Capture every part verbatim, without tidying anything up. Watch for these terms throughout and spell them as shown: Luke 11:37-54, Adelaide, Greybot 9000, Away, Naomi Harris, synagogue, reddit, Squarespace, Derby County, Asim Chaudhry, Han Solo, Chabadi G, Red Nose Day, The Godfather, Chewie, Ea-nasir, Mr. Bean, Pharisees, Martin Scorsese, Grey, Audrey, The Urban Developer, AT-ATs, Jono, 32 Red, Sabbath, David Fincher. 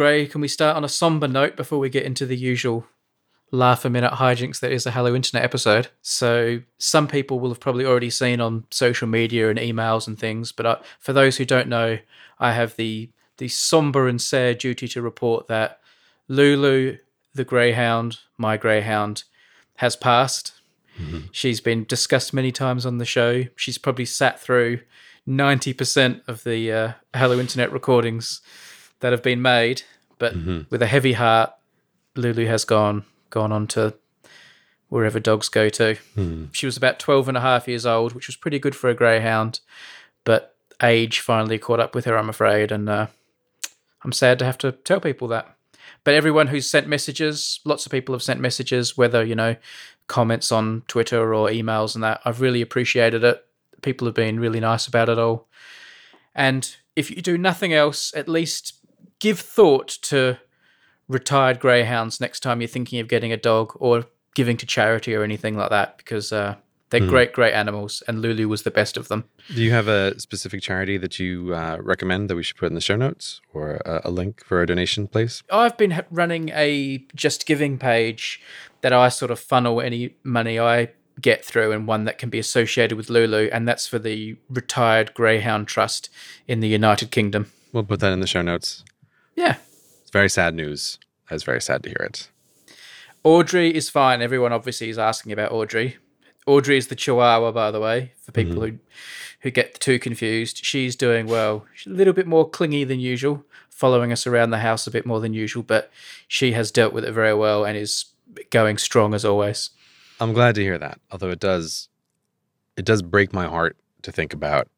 Gray, can we start on a somber note before we get into the usual laugh-a-minute hijinks that is a Hello Internet episode? So some people will have probably already seen on social media and emails and things, but I, for those who don't know, I have the the somber and sad duty to report that Lulu, the greyhound, my greyhound, has passed. Mm-hmm. She's been discussed many times on the show. She's probably sat through ninety percent of the uh, Hello Internet recordings that have been made, but mm-hmm. with a heavy heart, Lulu has gone gone on to wherever dogs go to. Mm. She was about twelve and a half years old, which was pretty good for a greyhound, but age finally caught up with her, I'm afraid, and uh, I'm sad to have to tell people that. But everyone who's sent messages, lots of people have sent messages, whether, you know, comments on Twitter or emails and that, I've really appreciated it. People have been really nice about it all. And if you do nothing else, at least give thought to retired greyhounds next time you're thinking of getting a dog or giving to charity or anything like that, because uh, they're mm. great, great animals, and Lulu was the best of them. Do you have a specific charity that you uh, recommend that we should put in the show notes, or a, a link for a donation, please? I've been running a Just Giving page that I sort of funnel any money I get through, and one that can be associated with Lulu, and that's for the Retired Greyhound Trust in the United Kingdom. We'll put that in the show notes. Yeah. It's very sad news. I was very sad to hear it. Audrey is fine. Everyone obviously is asking about Audrey. Audrey is the Chihuahua, by the way, for people mm-hmm. who who get too confused. She's doing well. She's a little bit more clingy than usual, following us around the house a bit more than usual, but she has dealt with it very well and is going strong as always. I'm glad to hear that, although it does it does break my heart to think about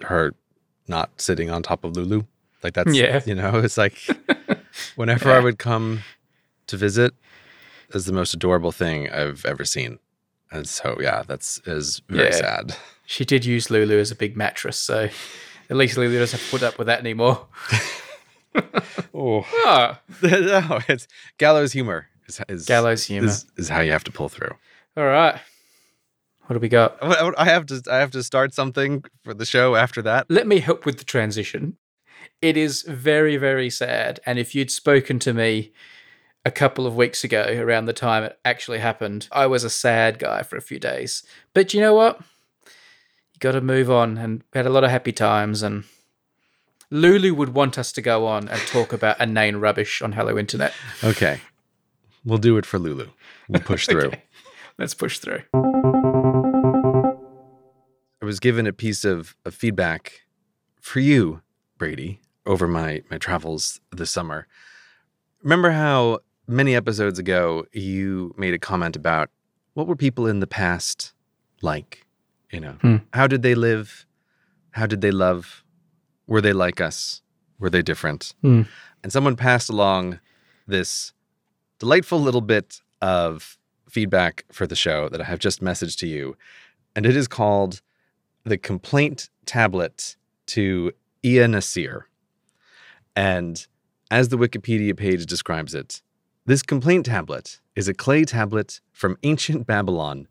her not sitting on top of Lulu. Like, that's, yeah. you know, it's like whenever yeah. I would come to visit, is the most adorable thing I've ever seen. And so, yeah, that's is very yeah. sad. She did use Lulu as a big mattress, so at least Lulu doesn't have to put up with that anymore. oh. oh. no, it's gallows humor. Is, is, Gallows humor is, is how you have to pull through. All right, what do we got? I have to. I have to start something for the show after that. Let me help with the transition. It is very, very sad. And if you'd spoken to me a couple of weeks ago, around the time it actually happened, I was a sad guy for a few days. But you know what? You got to move on. And we had a lot of happy times. And Lulu would want us to go on and talk about inane rubbish on Hello Internet. Okay. We'll do it for Lulu. We'll push through. Okay. Let's push through. I was given a piece of, of feedback for you, Brady, over my, my travels this summer. Remember how many episodes ago you made a comment about what were people in the past like? You know, hmm. how did they live? How did they love? Were they like us? Were they different? Hmm. And someone passed along this delightful little bit of feedback for the show that I have just messaged to you. And it is called The Complaint Tablet to Ea-nasir. And as the Wikipedia page describes it, this complaint tablet is a clay tablet from ancient Babylon,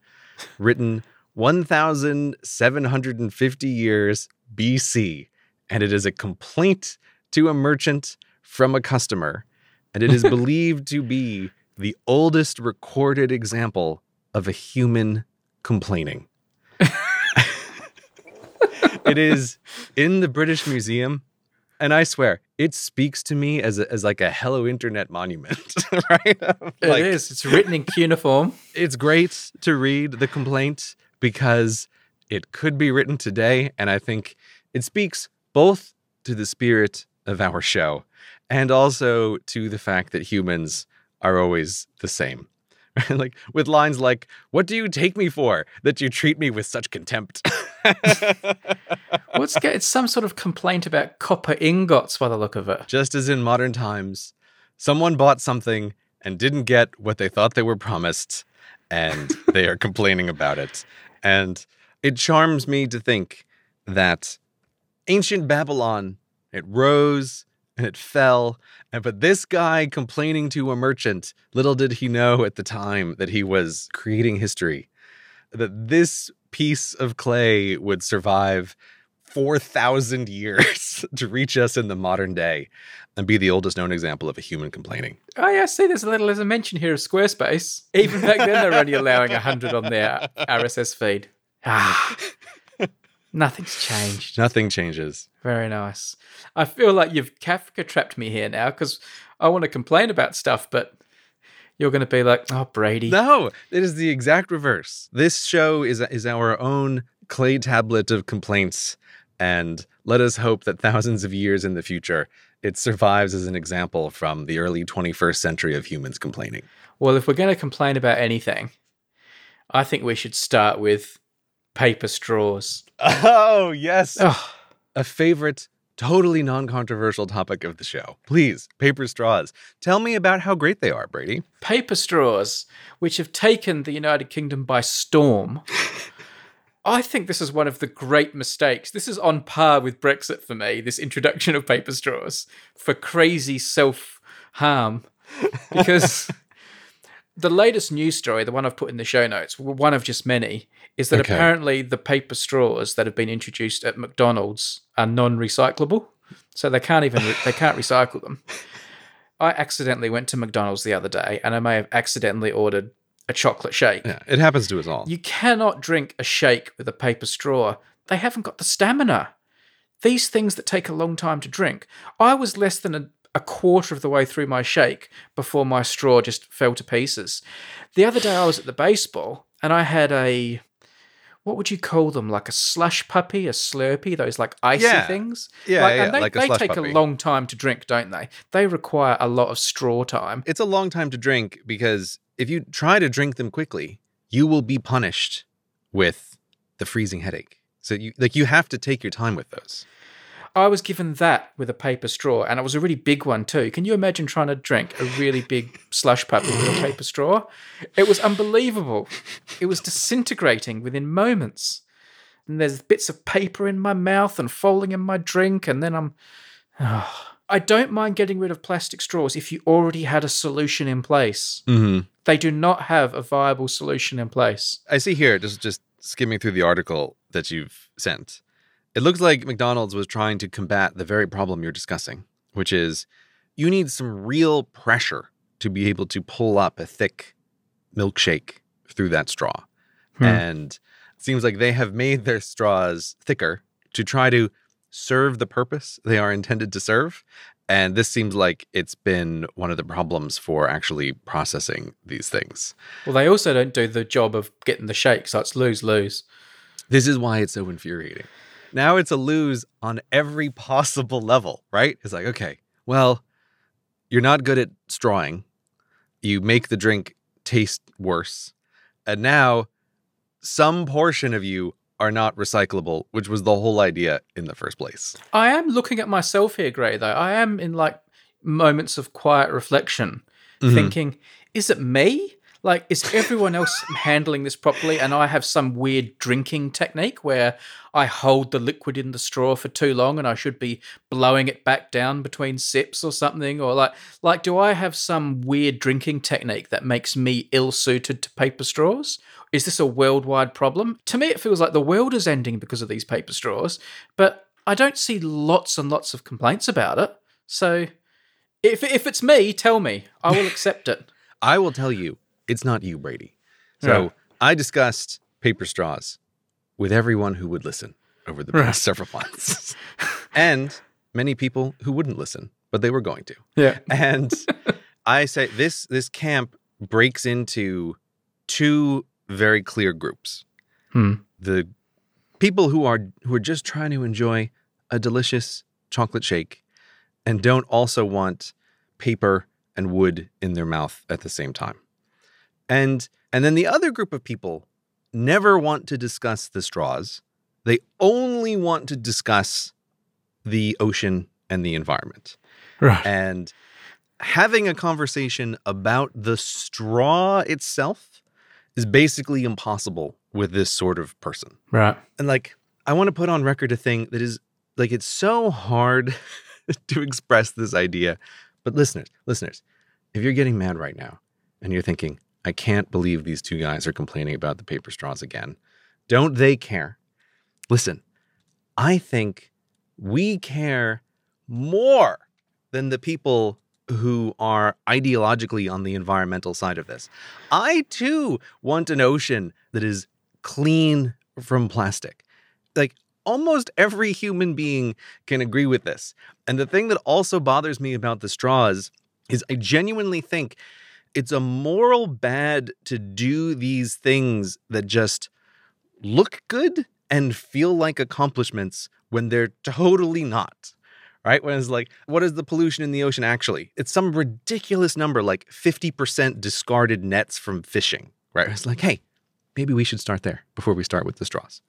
written one thousand seven hundred fifty years B C. And it is a complaint to a merchant from a customer. And it is believed to be the oldest recorded example of a human complaining. It is in the British Museum. And I swear, it speaks to me as a, as like a Hello Internet monument. Right? Like, it is. It's written in cuneiform. It's great to read the complaint because it could be written today. And I think it speaks both to the spirit of our show and also to the fact that humans are always the same. Right? Like, with lines like, what do you take me for that you treat me with such contempt? What's it's some sort of complaint about copper ingots by the look of it. Just as in modern times, someone bought something and didn't get what they thought they were promised, and they are complaining about it. And it charms me to think that ancient Babylon, it rose and it fell, and but this guy complaining to a merchant, little did he know at the time that he was creating history, that this piece of clay would survive four thousand years to reach us in the modern day and be the oldest known example of a human complaining. Oh, yeah, I see there's a little, there's a mention here of Squarespace. Even back then, they're only allowing one hundred on their R S S feed. Ah, nothing's changed. Nothing changes. Very nice. I feel like you've Kafka trapped me here now because I want to complain about stuff, but you're going to be like, oh, Brady. No, it is the exact reverse. This show is is our own clay tablet of complaints, and let us hope that thousands of years in the future, it survives as an example from the early twenty-first century of humans complaining. Well, if we're going to complain about anything, I think we should start with paper straws. Oh, yes. Oh. A favorite, totally non-controversial topic of the show. Please, paper straws. Tell me about how great they are, Brady. Paper straws, which have taken the United Kingdom by storm. I think this is one of the great mistakes. This is on par with Brexit for me, this introduction of paper straws for crazy self-harm. Because the latest news story, the one I've put in the show notes, one of just many, is that okay. apparently the paper straws that have been introduced at McDonald's are non-recyclable. So they can't even, re- they can't recycle them. I accidentally went to McDonald's the other day and I may have accidentally ordered a chocolate shake. Yeah, it happens to us all. You cannot drink a shake with a paper straw. They haven't got the stamina. These things that take a long time to drink. I was less than a, a quarter of the way through my shake before my straw just fell to pieces. The other day I was at the baseball and I had a, what would you call them? Like a slush puppy, a Slurpee, those like icy yeah. things? Yeah, like, yeah, and they, like a slush puppy. They take puppy. a long time to drink, don't they? They require a lot of straw time. It's a long time to drink because if you try to drink them quickly, you will be punished with the freezing headache. So you like you have to take your time with those. I was given that with a paper straw, and it was a really big one too. Can you imagine trying to drink a really big slush puppy with a paper straw? It was unbelievable. It was disintegrating within moments. And there's bits of paper in my mouth and folding in my drink, and then I'm... Oh. I don't mind getting rid of plastic straws if you already had a solution in place. Mm-hmm. They do not have a viable solution in place. I see here, just, just skimming through the article that you've sent, it looks like McDonald's was trying to combat the very problem you're discussing, which is you need some real pressure to be able to pull up a thick milkshake through that straw. Hmm. And it seems like they have made their straws thicker to try to serve the purpose they are intended to serve. And this seems like it's been one of the problems for actually processing these things. Well, they also don't do the job of getting the shake, so it's lose-lose. This is why it's so infuriating. Now it's a lose on every possible level, right? It's like, okay, well, you're not good at strawing. You make the drink taste worse. And now some portion of you are not recyclable, which was the whole idea in the first place. I am looking at myself here, Gray, though. I am in like moments of quiet reflection, mm-hmm. thinking, is it me? Like, is everyone else handling this properly? And I have some weird drinking technique where I hold the liquid in the straw for too long and I should be blowing it back down between sips or something. Or like, like, do I have some weird drinking technique that makes me ill-suited to paper straws? Is this a worldwide problem? To me, it feels like the world is ending because of these paper straws, but I don't see lots and lots of complaints about it. So if if it's me, tell me. I will accept it. I will tell you. It's not you, Brady. So yeah. I discussed paper straws with everyone who would listen over the past right. several months. And many people who wouldn't listen, but they were going to. Yeah. And I say this, this camp breaks into two very clear groups. Hmm. The people who are who are just trying to enjoy a delicious chocolate shake and don't also want paper and wood in their mouth at the same time. And and then the other group of people never want to discuss the straws. They only want to discuss the ocean and the environment. Right. And having a conversation about the straw itself is basically impossible with this sort of person. Right. And like, I want to put on record a thing that is like, it's so hard to express this idea. But listeners, listeners, if you're getting mad right now and you're thinking, I can't believe these two guys are complaining about the paper straws again. Don't they care? Listen, I think we care more than the people who are ideologically on the environmental side of this. I, too, want an ocean that is clean from plastic. Like, almost every human being can agree with this. And the thing that also bothers me about the straws is I genuinely think it's a moral bad to do these things that just look good and feel like accomplishments when they're totally not. Right? When it's like, what is the pollution in the ocean actually? It's some ridiculous number, like fifty percent discarded nets from fishing. Right? It's like, hey, maybe we should start there before we start with the straws.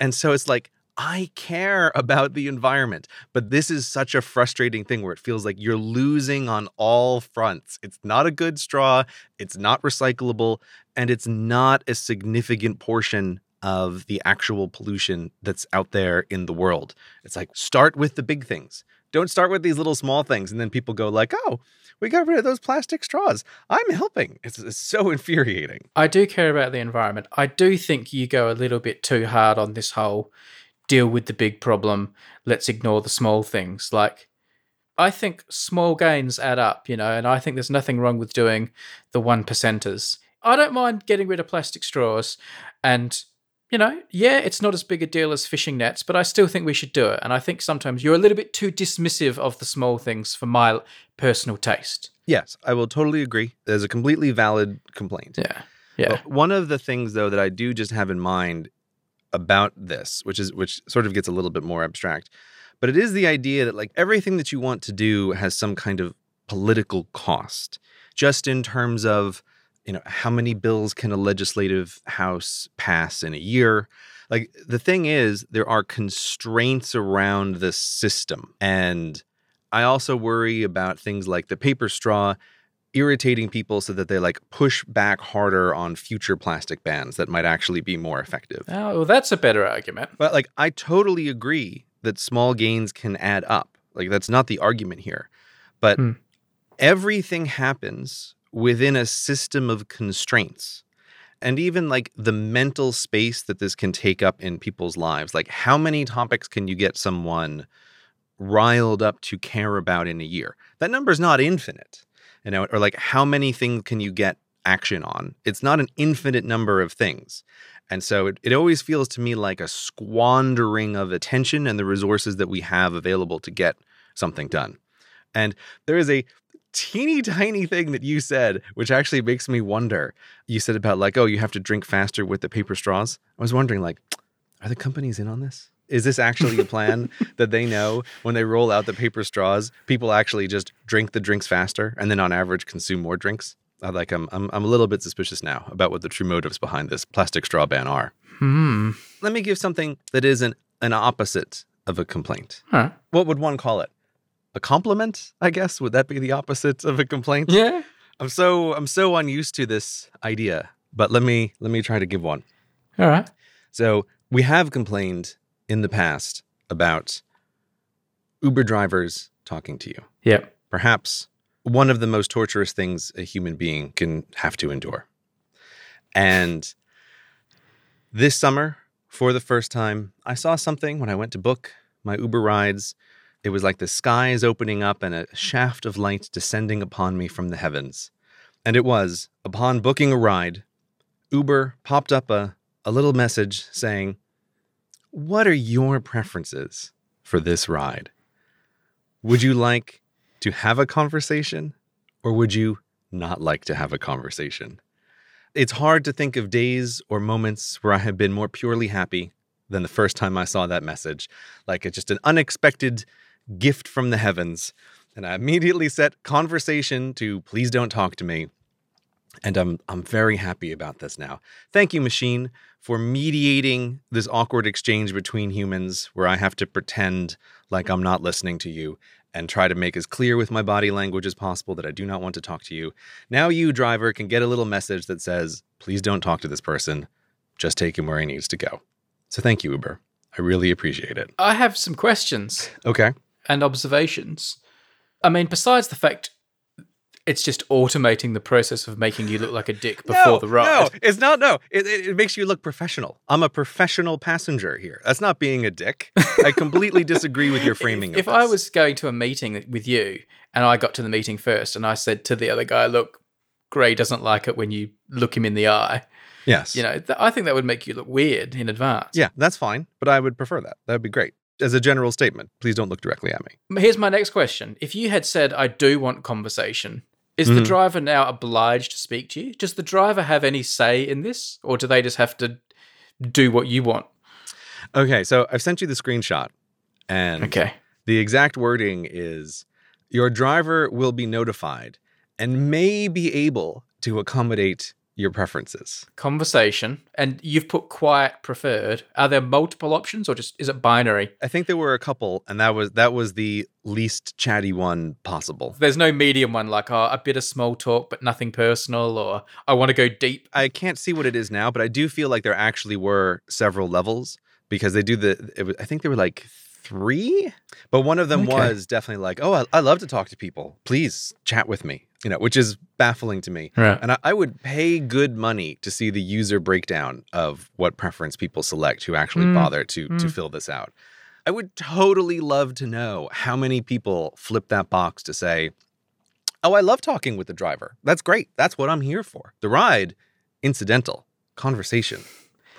And so it's like, I care about the environment, but this is such a frustrating thing where it feels like you're losing on all fronts. It's not a good straw, it's not recyclable, and it's not a significant portion of the actual pollution that's out there in the world. It's like, start with the big things. Don't start with these little small things. And then people go like, oh, we got rid of those plastic straws. I'm helping. It's, it's so infuriating. I do care about the environment. I do think you go a little bit too hard on this whole deal with the big problem. Let's ignore the small things. Like, I think small gains add up, you know, and I think there's nothing wrong with doing the one percenters. I don't mind getting rid of plastic straws and, you know, yeah, it's not as big a deal as fishing nets, but I still think we should do it. And I think sometimes you're a little bit too dismissive of the small things for my personal taste. Yes, I will totally agree. There's a completely valid complaint. Yeah, yeah. But one of the things, though, that I do just have in mind about this, which is which sort of gets a little bit more abstract, but it is the idea that, like, everything that you want to do has some kind of political cost, just in terms of, you know, how many bills can a legislative house pass in a year? Like, the thing is, there are constraints around the system. And I also worry about things like the paper straw irritating people so that they, like, push back harder on future plastic bans that might actually be more effective. Oh, well, that's a better argument. But, like, I totally agree that small gains can add up. Like, that's not the argument here. But hmm. everything happens within a system of constraints. And even, like, the mental space that this can take up in people's lives. Like, how many topics can you get someone riled up to care about in a year? That number's not infinite. You know, or, like, how many things can you get action on? It's not an infinite number of things. And so it, it always feels to me like a squandering of attention and the resources that we have available to get something done. And there is a teeny tiny thing that you said, which actually makes me wonder. You said about, like, oh, you have to drink faster with the paper straws. I was wondering, like, are the companies in on this? Is this actually a plan that they know when they roll out the paper straws, people actually just drink the drinks faster and then on average consume more drinks? I, like, I'm, I'm, I'm a little bit suspicious now about what the true motives behind this plastic straw ban are. Hmm. Let me give something that isn't an, an opposite of a complaint. Huh. What would one call it? A compliment, I guess? Would that be the opposite of a complaint? Yeah. I'm so I'm so unused to this idea, but let me let me try to give one. All right. So we have complained in the past about Uber drivers talking to you. Yep. Perhaps one of the most torturous things a human being can have to endure. And this summer, for the first time, I saw something when I went to book my Uber rides. It was like the skies opening up and a shaft of light descending upon me from the heavens. And it was, upon booking a ride, Uber popped up a, a little message saying, what are your preferences for this ride? Would you like to have a conversation, or would you not like to have a conversation? It's hard to think of days or moments where I have been more purely happy than the first time I saw that message. Like, it's just an unexpected gift from the heavens. And I immediately set conversation to please don't talk to me. And I'm I'm very happy about this now. Thank you, machine, for mediating this awkward exchange between humans where I have to pretend like I'm not listening to you and try to make as clear with my body language as possible that I do not want to talk to you. Now you, driver, can get a little message that says, please don't talk to this person. Just take him where he needs to go. So thank you, Uber. I really appreciate it. I have some questions. Okay. And observations. I mean, besides the fact It's just automating the process of making you look like a dick before no, the ride. No, it's not. No, it, it, it makes you look professional. I'm a professional passenger here. That's not being a dick. I completely disagree with your framing. If, of if I was going to a meeting with you and I got to the meeting first and I said to the other guy, look, Gray doesn't like it when you look him in the eye. Yes. You know, th- I think that would make you look weird in advance. Yeah, that's fine. But I would prefer that. That would be great. As a general statement, please don't look directly at me. Here's my next question. If you had said, I do want conversation, is mm. the driver now obliged to speak to you? Does the driver have any say in this? Or do they just have to do what you want? Okay, so I've sent you the screenshot. And okay. the exact wording is, your driver will be notified and may be able to accommodate your preferences. Conversation. And you've put quiet preferred. Are there multiple options or just is it binary? I think there were a couple and that was that was the least chatty one possible. There's no medium one like oh, a bit of small talk but nothing personal or I want to go deep. I can't see what it is now, but I do feel like there actually were several levels because they do the, it was, I think they were like three, but one of them okay. was definitely like, oh, I, I love to talk to people. Please chat with me. You know, which is baffling to me. Right. And I, I would pay good money to see the user breakdown of what preference people select who actually mm. bother to mm. to fill this out. I would totally love to know how many people flip that box to say, oh, I love talking with the driver. That's great. That's what I'm here for. The ride, incidental. Conversation,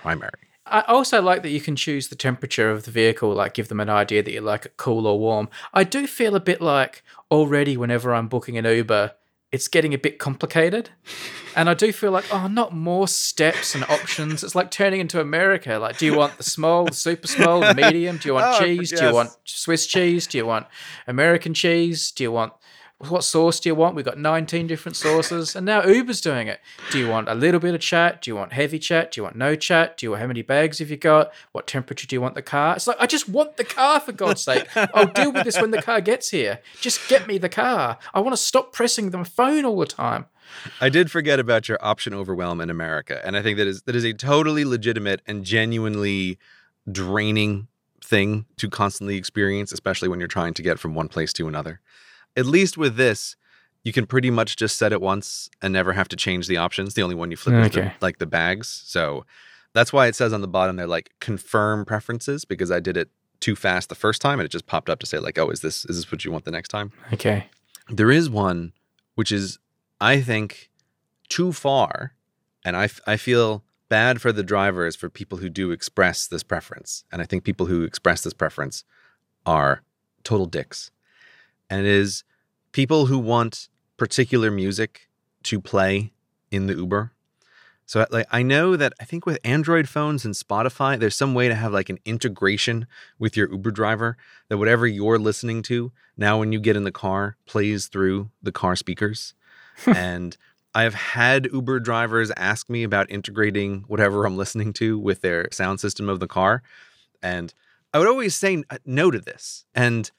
primary. I also like that you can choose the temperature of the vehicle, like give them an idea that you like it cool or warm. I do feel a bit like already whenever I'm booking an Uber, it's getting a bit complicated. And I do feel like, oh, not more steps and options. It's like turning into America. Like, do you want the small, the super small, the medium? Do you want oh, cheese? Yes. Do you want Swiss cheese? Do you want American cheese? Do you want, what sauce do you want? We've got nineteen different sauces. And now Uber's doing it. Do you want a little bit of chat? Do you want heavy chat? Do you want no chat? Do you want how many bags have you got? What temperature do you want the car? It's like, I just want the car, for God's sake. I'll deal with this when the car gets here. Just get me the car. I want to stop pressing the phone all the time. I did forget about your option overwhelm in America. And I think that is that is a totally legitimate and genuinely draining thing to constantly experience, especially when you're trying to get from one place to another. At least with this, you can pretty much just set it once and never have to change the options. The only one you flip okay. is the, like the bags. So that's why it says on the bottom, they're like confirm preferences because I did it too fast the first time and it just popped up to say like, oh, is this, is this what you want the next time? Okay. There is one which is, I think, too far. And I, I feel bad for the drivers, for people who do express this preference. And I think people who express this preference are total dicks. And it is people who want particular music to play in the Uber. So like, I know that I think with Android phones and Spotify, there's some way to have like an integration with your Uber driver that whatever you're listening to now when you get in the car plays through the car speakers. And I've had Uber drivers ask me about integrating whatever I'm listening to with their sound system of the car. And I would always say no to this. And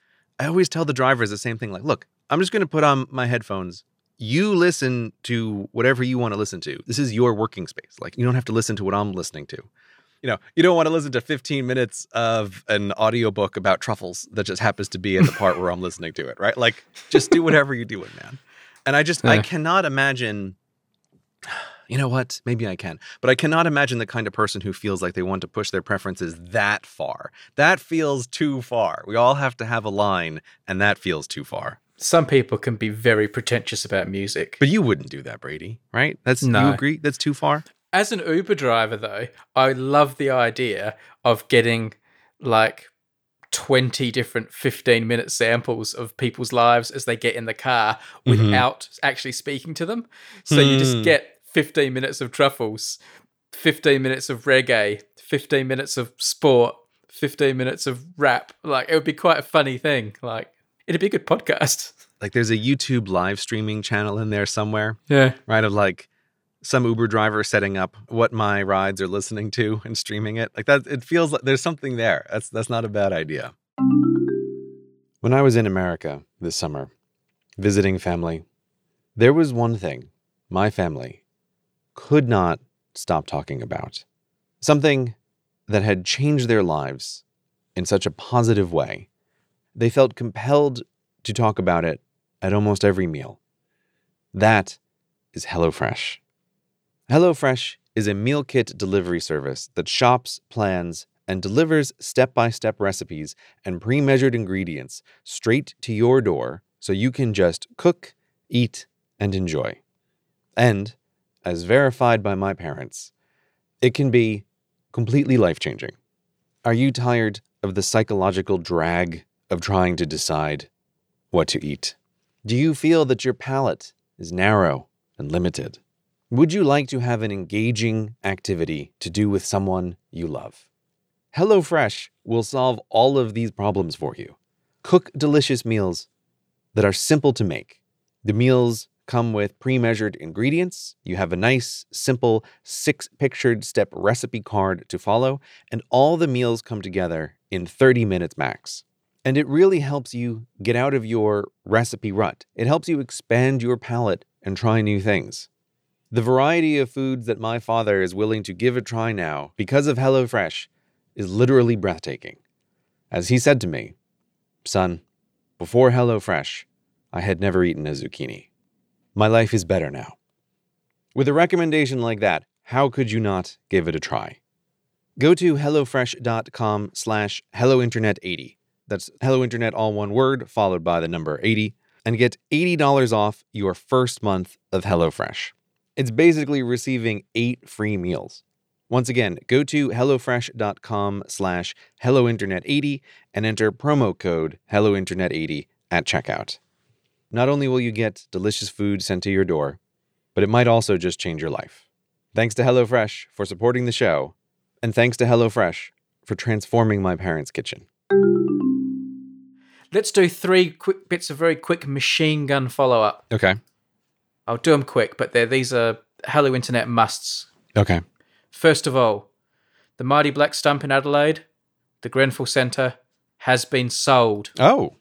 I always tell the drivers the same thing, like, look, I'm just going to put on my headphones. You listen to whatever you want to listen to. This is your working space. Like, you don't have to listen to what I'm listening to. You know, you don't want to listen to fifteen minutes of an audiobook about truffles that just happens to be at the part where I'm listening to it, right? Like, just do whatever you're doing, man. And I just, yeah. I cannot imagine, you know what, maybe I can, but I cannot imagine the kind of person who feels like they want to push their preferences that far. That feels too far. We all have to have a line, and that feels too far. Some people can be very pretentious about music. But you wouldn't do that, Brady, right? That's no. You agree? That's too far? As an Uber driver, though, I love the idea of getting, like, twenty different fifteen-minute samples of people's lives as they get in the car mm-hmm. without actually speaking to them. So mm. you just get fifteen minutes of truffles, fifteen minutes of reggae, fifteen minutes of sport, fifteen minutes of rap. Like, it would be quite a funny thing. Like, it'd be a good podcast. Like, there's a YouTube live streaming channel in there somewhere. Yeah. Right? Of like some Uber driver setting up what my rides are listening to and streaming it. Like that, it feels like there's something there. That's, that's not a bad idea. When I was in America this summer, visiting family, there was one thing my family could not stop talking about. Something that had changed their lives in such a positive way. They felt compelled to talk about it at almost every meal. That is HelloFresh. HelloFresh is a meal kit delivery service that shops, plans, and delivers step-by-step recipes and pre-measured ingredients straight to your door so you can just cook, eat, and enjoy. And, as verified by my parents, it can be completely life-changing. Are you tired of the psychological drag of trying to decide what to eat? Do you feel that your palate is narrow and limited? Would you like to have an engaging activity to do with someone you love? HelloFresh will solve all of these problems for you. Cook delicious meals that are simple to make. The meals come with pre-measured ingredients. You have a nice, simple, six-pictured step recipe card to follow, and all the meals come together in thirty minutes max. And it really helps you get out of your recipe rut. It helps you expand your palate and try new things. The variety of foods that my father is willing to give a try now because of HelloFresh is literally breathtaking. As he said to me, "Son, before HelloFresh, I had never eaten a zucchini. My life is better now." With a recommendation like that, how could you not give it a try? Go to HelloFresh.com slash HelloInternet80. That's HelloInternet all one word, followed by the number eighty, and get eighty dollars off your first month of HelloFresh. It's basically receiving eight free meals. Once again, go to HelloFresh.com slash HelloInternet80 and enter promo code HelloInternet eighty at checkout. Not only will you get delicious food sent to your door, but it might also just change your life. Thanks to HelloFresh for supporting the show, and thanks to HelloFresh for transforming my parents' kitchen. Let's do three quick bits of very quick machine gun follow-up. Okay. I'll do them quick, but these are Hello Internet musts. Okay. First of all, the Mighty Black Stump in Adelaide, the Grenfell Centre, has been sold. Oh.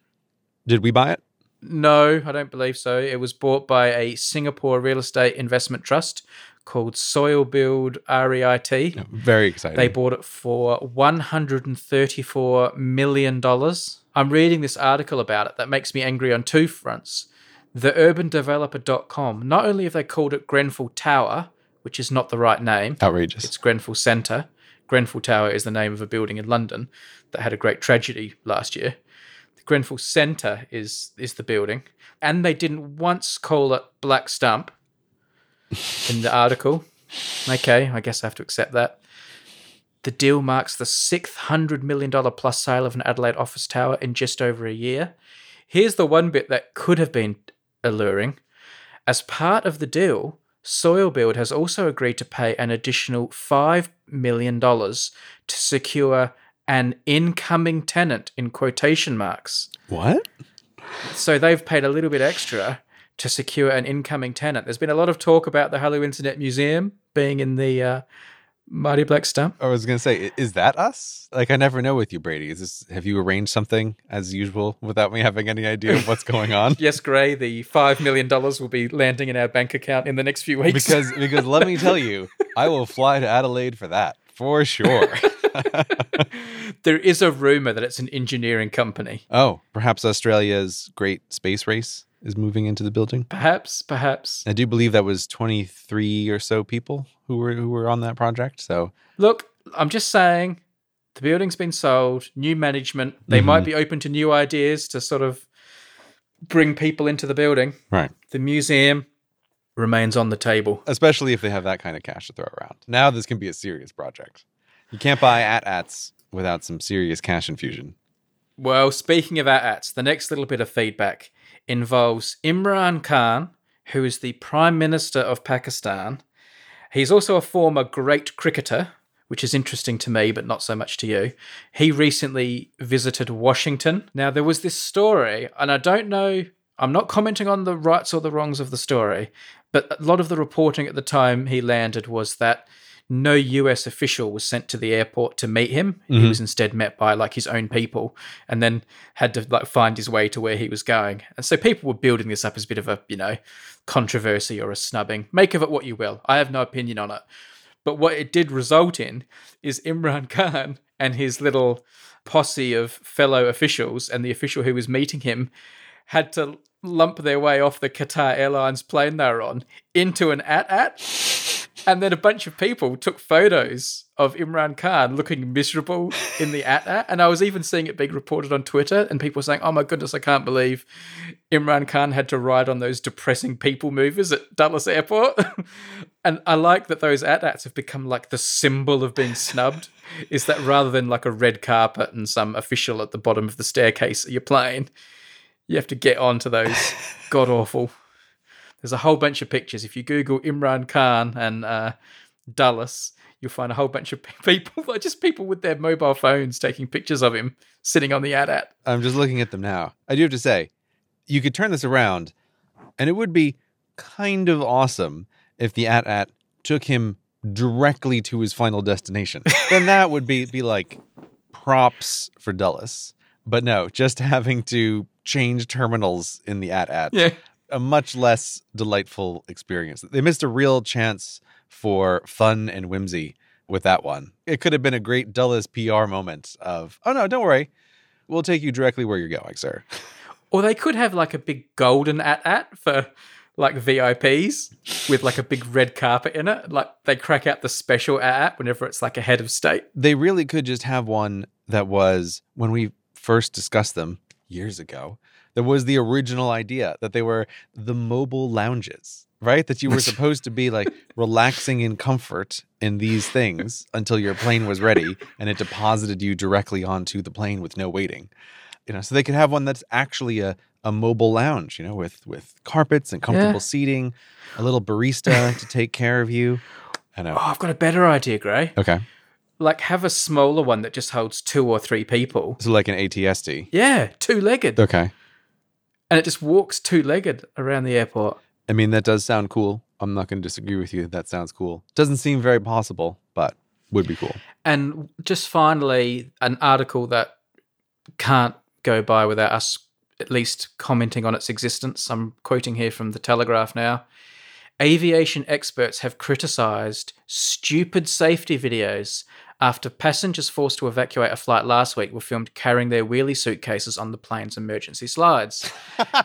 Did we buy it? No, I don't believe so. It was bought by a Singapore real estate investment trust called Soil Build R E I T. Oh, very exciting. They bought it for one hundred thirty-four million dollars. I'm reading this article about it that makes me angry on two fronts. the urban developer dot com, not only have they called it Grenfell Tower, which is not the right name. Outrageous. It's Grenfell Centre. Grenfell Tower is the name of a building in London that had a great tragedy last year. The Grenfell Centre is is the building. And they didn't once call it Black Stump in the article. Okay, I guess I have to accept that. The deal marks the six hundred million dollars plus sale of an Adelaide office tower in just over a year. Here's the one bit that could have been alluring. As part of the deal, Soil Build has also agreed to pay an additional five million dollars to secure an incoming tenant, in quotation marks. What? So they've paid a little bit extra to secure an incoming tenant. There's been a lot of talk about the Hello Internet Museum being in the uh, Mighty Black Stump. I was going to say, is that us? Like, I never know with you, Brady. Is this? Have you arranged something, as usual, without me having any idea of what's going on? Yes, Gray, the five million dollars will be landing in our bank account in the next few weeks. Because, because let me tell you, I will fly to Adelaide for that, for sure. There is a rumor that it's an engineering company. Oh, perhaps Australia's great space race is moving into the building. Perhaps, perhaps. I do believe that was twenty-three or so people who were who were on that project. So look, I'm just saying, the building's been sold, new management. They mm-hmm. might be open to new ideas to sort of bring people into the building. Right. The museum remains on the table, especially if they have that kind of cash to throw around. Now this can be a serious project. You can't buy at-ats without some serious cash infusion. Well, speaking of at-ats, the next little bit of feedback involves Imran Khan, who is the Prime Minister of Pakistan. He's also a former great cricketer, which is interesting to me, but not so much to you. He recently visited Washington. Now, there was this story, and I don't know, I'm not commenting on the rights or the wrongs of the story, but a lot of the reporting at the time he landed was that no U S official was sent to the airport to meet him. Mm-hmm. He was instead met by like his own people, and then had to like find his way to where he was going. And so people were building this up as a bit of a, you know, controversy or a snubbing. Make of it what you will. I have no opinion on it. But what it did result in is Imran Khan and his little posse of fellow officials and the official who was meeting him had to lump their way off the Qatar Airlines plane they were on into an at-at. And then a bunch of people took photos of Imran Khan looking miserable in the at-at. And I was even seeing it being reported on Twitter and people saying, oh my goodness, I can't believe Imran Khan had to ride on those depressing people movers at Dulles Airport. And I like that those at-ats have become like the symbol of being snubbed. Is that rather than like a red carpet and some official at the bottom of the staircase of your plane, you have to get onto those god-awful... There's a whole bunch of pictures. If you Google Imran Khan and uh, Dulles, you'll find a whole bunch of people, just people with their mobile phones taking pictures of him sitting on the at-at. I'm just looking at them now. I do have to say, you could turn this around, and it would be kind of awesome if the at-at took him directly to his final destination. Then that would be, be like props for Dulles. But no, just having to change terminals in the at-at. Yeah. A much less delightful experience. They missed a real chance for fun and whimsy with that one. It could have been a great Dulles P R moment of, oh no, don't worry, we'll take you directly where you're going, sir. Or they could have like a big golden at-at for like V I Ps with like a big red carpet in it. Like they crack out the special at-at whenever it's like a head of state. They really could just have one that was, when we first discussed them years ago, there was the original idea that they were the mobile lounges, right? That you were supposed to be like relaxing in comfort in these things until your plane was ready and it deposited you directly onto the plane with no waiting. You know, so they could have one that's actually a, a mobile lounge, you know, with, with carpets and comfortable yeah. seating, a little barista to take care of you. I know. Oh, I've got a better idea, Gray. Okay. Like, have a smaller one that just holds two or three people. So like an A T S D? Yeah, two-legged. Okay. And it just walks two-legged around the airport. I mean, that does sound cool. I'm not going to disagree with you. That sounds cool. Doesn't seem very possible, but would be cool. And just finally, an article that can't go by without us at least commenting on its existence. I'm quoting here from The Telegraph now. Aviation experts have criticised stupid safety videos after passengers forced to evacuate a flight last week were filmed carrying their wheelie suitcases on the plane's emergency slides.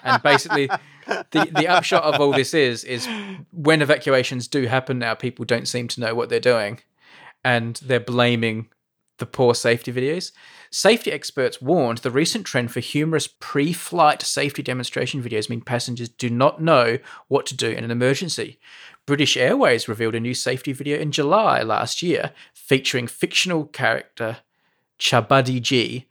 And basically, the, the upshot of all this is, is when evacuations do happen now, people don't seem to know what they're doing. And they're blaming the poor safety videos. Safety experts warned the recent trend for humorous pre-flight safety demonstration videos mean passengers do not know what to do in an emergency. British Airways revealed a new safety video in July last year featuring fictional character Chabadi G,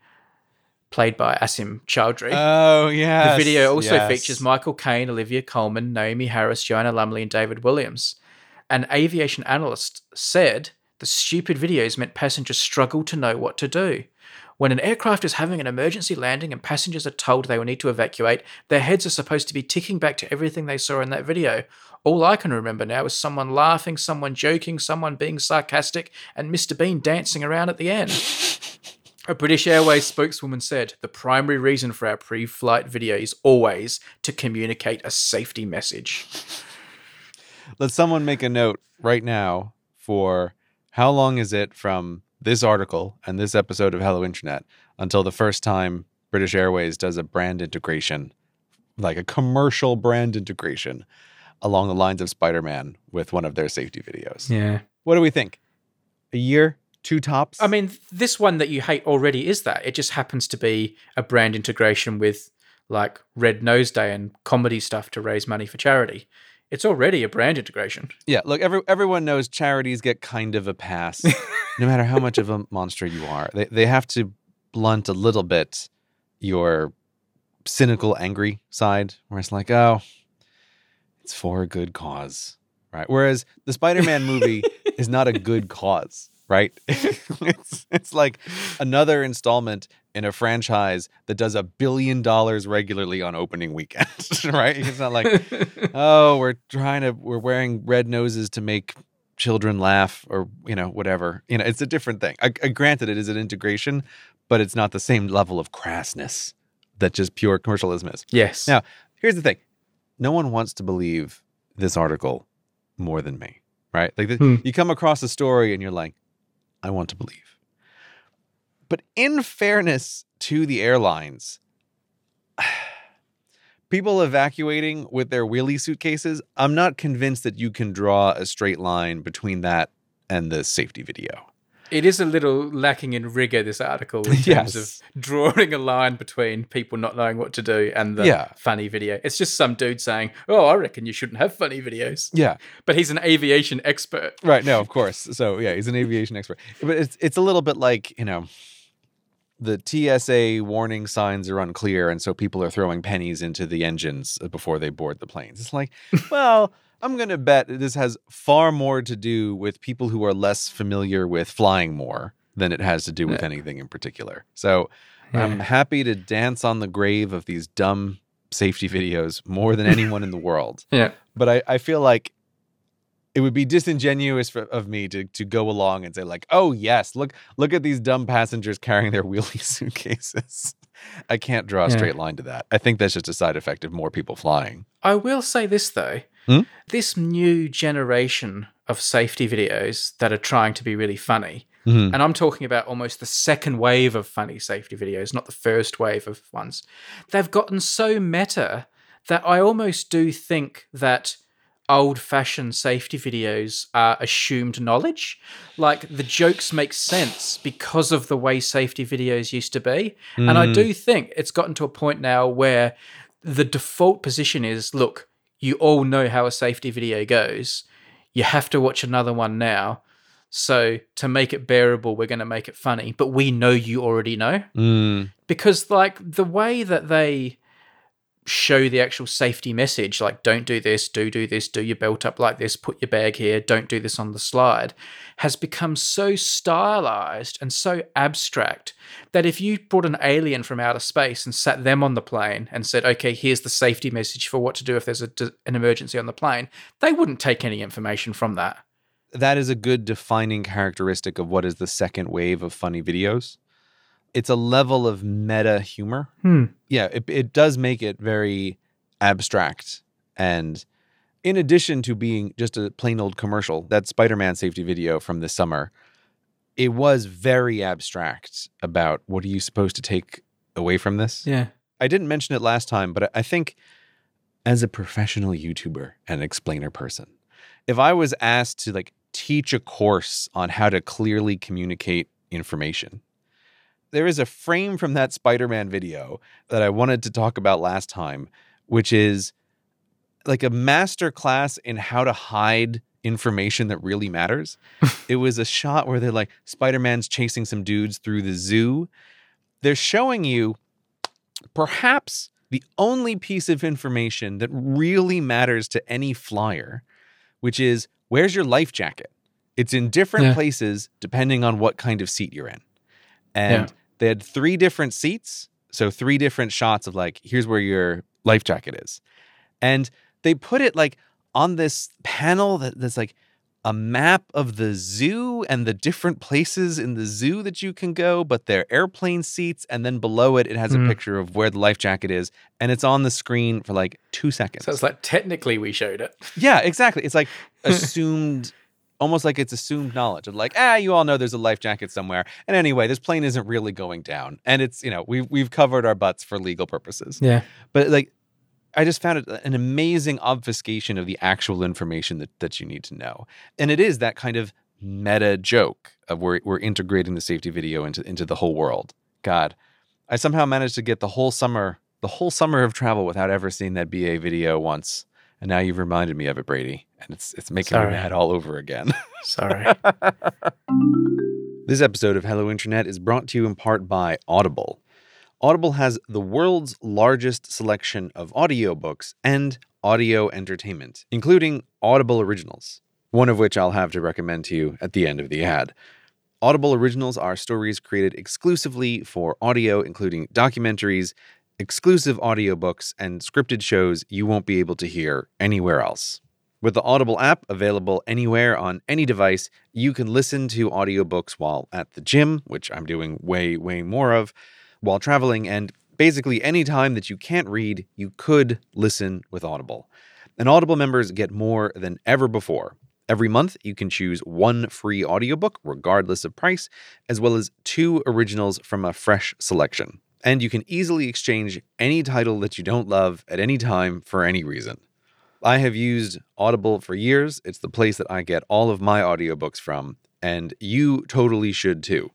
played by Asim Chaudhry. Oh, yeah. The video also yes. features Michael Caine, Olivia Colman, Naomi Harris, Joanna Lumley and David Williams. An aviation analyst said the stupid videos meant passengers struggle to know what to do. When an aircraft is having an emergency landing and passengers are told they will need to evacuate, their heads are supposed to be ticking back to everything they saw in that video. All I can remember now is someone laughing, someone joking, someone being sarcastic, and Mister Bean dancing around at the end. A British Airways spokeswoman said, the primary reason for our pre-flight video is always to communicate a safety message. Let someone make a note right now for how long is it from this article and this episode of Hello Internet until the first time British Airways does a brand integration, like a commercial brand integration along the lines of Spider-Man with one of their safety videos. Yeah. What do we think? A year? Two tops? I mean, this one that you hate already is that. It just happens to be a brand integration with like Red Nose Day and comedy stuff to raise money for charity. It's already a brand integration. Yeah, look, every, everyone knows charities get kind of a pass, no matter how much of a monster you are. They they have to blunt a little bit your cynical, angry side, where it's like, oh, it's for a good cause, right? Whereas the Spider-Man movie is not a good cause, right? it's it's like another installment in a franchise that does a billion dollars regularly on opening weekend, right? It's not like, oh, we're trying to, we're wearing red noses to make children laugh or, you know, whatever. You know, it's a different thing. I, I granted it is an integration, but it's not the same level of crassness that just pure commercialism is. Yes. Now, here's the thing. No one wants to believe this article more than me, right? Like the, hmm. you come across a story and you're like, I want to believe. But in fairness to the airlines, people evacuating with their wheelie suitcases, I'm not convinced that you can draw a straight line between that and the safety video. It is a little lacking in rigor, this article, in terms yes. of drawing a line between people not knowing what to do and the yeah. funny video. It's just some dude saying, oh, I reckon you shouldn't have funny videos. Yeah. But he's an aviation expert. Right. No, of course. So, yeah, he's an aviation expert. But it's, it's a little bit like, you know, the T S A warning signs are unclear, and so people are throwing pennies into the engines before they board the planes. It's like, well... I'm going to bet this has far more to do with people who are less familiar with flying more than it has to do with yeah. anything in particular. So yeah. I'm happy to dance on the grave of these dumb safety videos more than anyone in the world. Yeah. But I, I feel like it would be disingenuous for, of me to, to go along and say like, oh, yes, look, look at these dumb passengers carrying their wheelie suitcases. I can't draw a yeah. straight line to that. I think that's just a side effect of more people flying. I will say this, though. Hmm? This new generation of safety videos that are trying to be really funny, mm-hmm. and I'm talking about almost the second wave of funny safety videos, not the first wave of ones, they've gotten so meta that I almost do think that old-fashioned safety videos are assumed knowledge. Like, the jokes make sense because of the way safety videos used to be. Mm-hmm. And I do think it's gotten to a point now where the default position is, look, you all know how a safety video goes. You have to watch another one now. So to make it bearable, we're going to make it funny. But we know you already know. Mm. Because, like, the way that they show the actual safety message, like, don't do this, do do this, do your belt up like this, put your bag here, don't do this on the slide, has become so stylized and so abstract that if you brought an alien from outer space and sat them on the plane and said, okay, here's the safety message for what to do if there's a, an emergency on the plane, they wouldn't take any information from that. That is a good defining characteristic of what is the second wave of funny videos. It's a level of meta humor. Hmm. Yeah, it, it does make it very abstract. And in addition to being just a plain old commercial, that Spider-Man safety video from this summer, it was very abstract about what are you supposed to take away from this? Yeah. I didn't mention it last time, but I think as a professional YouTuber and explainer person, if I was asked to like teach a course on how to clearly communicate information, there is a frame from that Spider-Man video that I wanted to talk about last time, which is like a masterclass in how to hide information that really matters. It was a shot where they're like, Spider-Man's chasing some dudes through the zoo. They're showing you perhaps the only piece of information that really matters to any flyer, which is, where's your life jacket? It's in different yeah. places depending on what kind of seat you're in. And yeah. they had three different seats, so three different shots of like, here's where your life jacket is. And they put it like on this panel that, that's like a map of the zoo and the different places in the zoo that you can go, but they're airplane seats. And then below it, it has mm. a picture of where the life jacket is. And it's on the screen for like two seconds. So it's like, technically we showed it. Yeah, exactly. It's like assumed... Almost like it's assumed knowledge of like, ah, you all know there's a life jacket somewhere. And anyway, this plane isn't really going down. And it's, you know, we've, we've covered our butts for legal purposes. Yeah. But like, I just found it an amazing obfuscation of the actual information that, that you need to know. And it is that kind of meta joke of we're, we're integrating the safety video into, into the whole world. God, I somehow managed to get the whole summer, the whole summer of travel without ever seeing that B A video once. And now you've reminded me of it, Brady. And it's it's making Sorry. me mad all over again. Sorry. This episode of Hello Internet is brought to you in part by Audible. Audible has the world's largest selection of audiobooks and audio entertainment, including Audible Originals, one of which I'll have to recommend to you at the end of the ad. Audible Originals are stories created exclusively for audio, including documentaries, exclusive audiobooks, and scripted shows you won't be able to hear anywhere else. With the Audible app available anywhere on any device, you can listen to audiobooks while at the gym, which I'm doing way, way more of, while traveling, and basically any time that you can't read, you could listen with Audible. And Audible members get more than ever before. Every month, you can choose one free audiobook, regardless of price, as well as two originals from a fresh selection. And you can easily exchange any title that you don't love at any time for any reason. I have used Audible for years. It's the place that I get all of my audiobooks from, and you totally should too.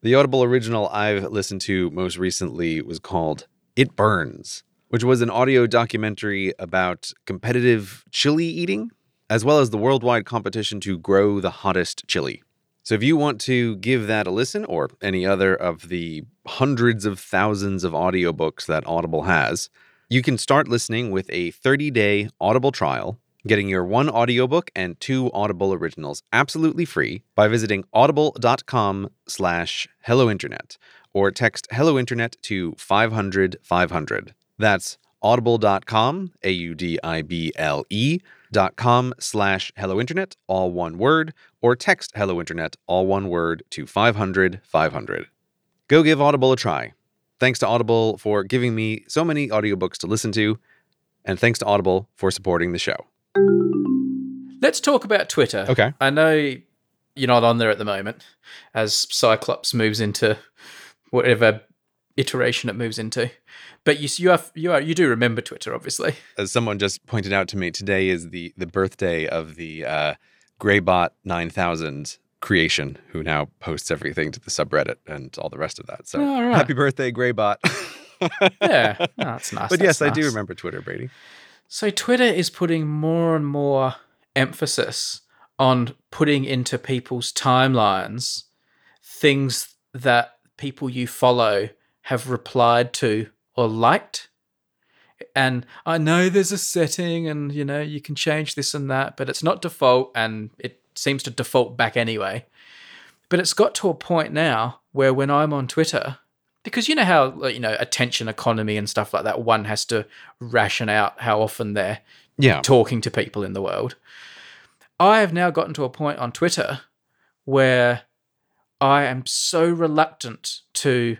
The Audible original I've listened to most recently was called It Burns, which was an audio documentary about competitive chili eating, as well as the worldwide competition to grow the hottest chili. So if you want to give that a listen, or any other of the hundreds of thousands of audiobooks that Audible has, you can start listening with a thirty-day Audible trial, getting your one audiobook and two Audible originals absolutely free by visiting audible.com slash hellointernet, or text hellointernet to five hundred five hundred. That's audible dot com, A U D I B L E, dot com slash hellointernet, all one word, or text hellointernet, all one word, to five hundred five hundred. Go give Audible a try. Thanks to Audible for giving me so many audiobooks to listen to, and thanks to Audible for supporting the show. Let's talk about Twitter. Okay. I know you're not on there at the moment, as Cyclops moves into whatever iteration it moves into. But you you are, you are you do remember Twitter, obviously. As someone just pointed out to me, today is the, the birthday of the uh, Greybot nine thousand creation, who now posts everything to the subreddit and all the rest of that. So oh, right. Happy birthday, Greybot. Yeah, no, that's nice. But that's yes, nice. I do remember Twitter, Brady. So Twitter is putting more and more emphasis on putting into people's timelines things that people you follow have replied to or liked. And I know there's a setting and, you know, you can change this and that, but it's not default and it seems to default back anyway. But it's got to a point now where when I'm on Twitter, because you know how, you know, attention economy and stuff like that, one has to ration out how often they're yeah. talking to people in the world. I have now gotten to a point on Twitter where I am so reluctant to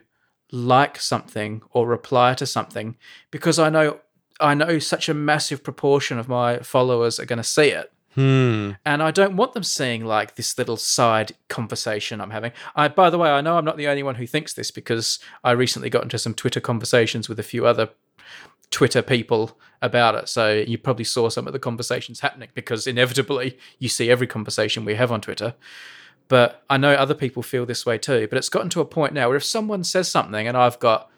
like something or reply to something, because I know I know such a massive proportion of my followers are going to see it. Hmm. And I don't want them seeing like this little side conversation I'm having. I, by the way, I know I'm not the only one who thinks this, because I recently got into some Twitter conversations with a few other Twitter people about it. So you probably saw some of the conversations happening, because inevitably you see every conversation we have on Twitter. But I know other people feel this way too. But it's gotten to a point now where if someone says something and I've got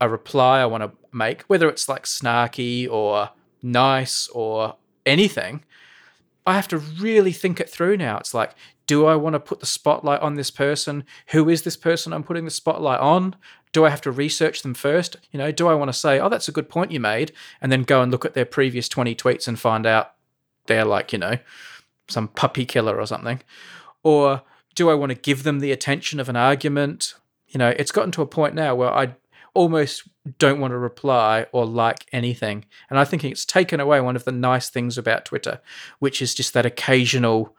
a reply I want to make, whether it's like snarky or nice or anything, I have to really think it through now. It's like, do I want to put the spotlight on this person? Who is this person I'm putting the spotlight on? Do I have to research them first? You know, do I want to say, oh, that's a good point you made, and then go and look at their previous twenty tweets and find out they're like, you know, some puppy killer or something? Or do I want to give them the attention of an argument? You know, it's gotten to a point now where I almost don't want to reply or like anything. And I think it's taken away one of the nice things about Twitter, which is just that occasional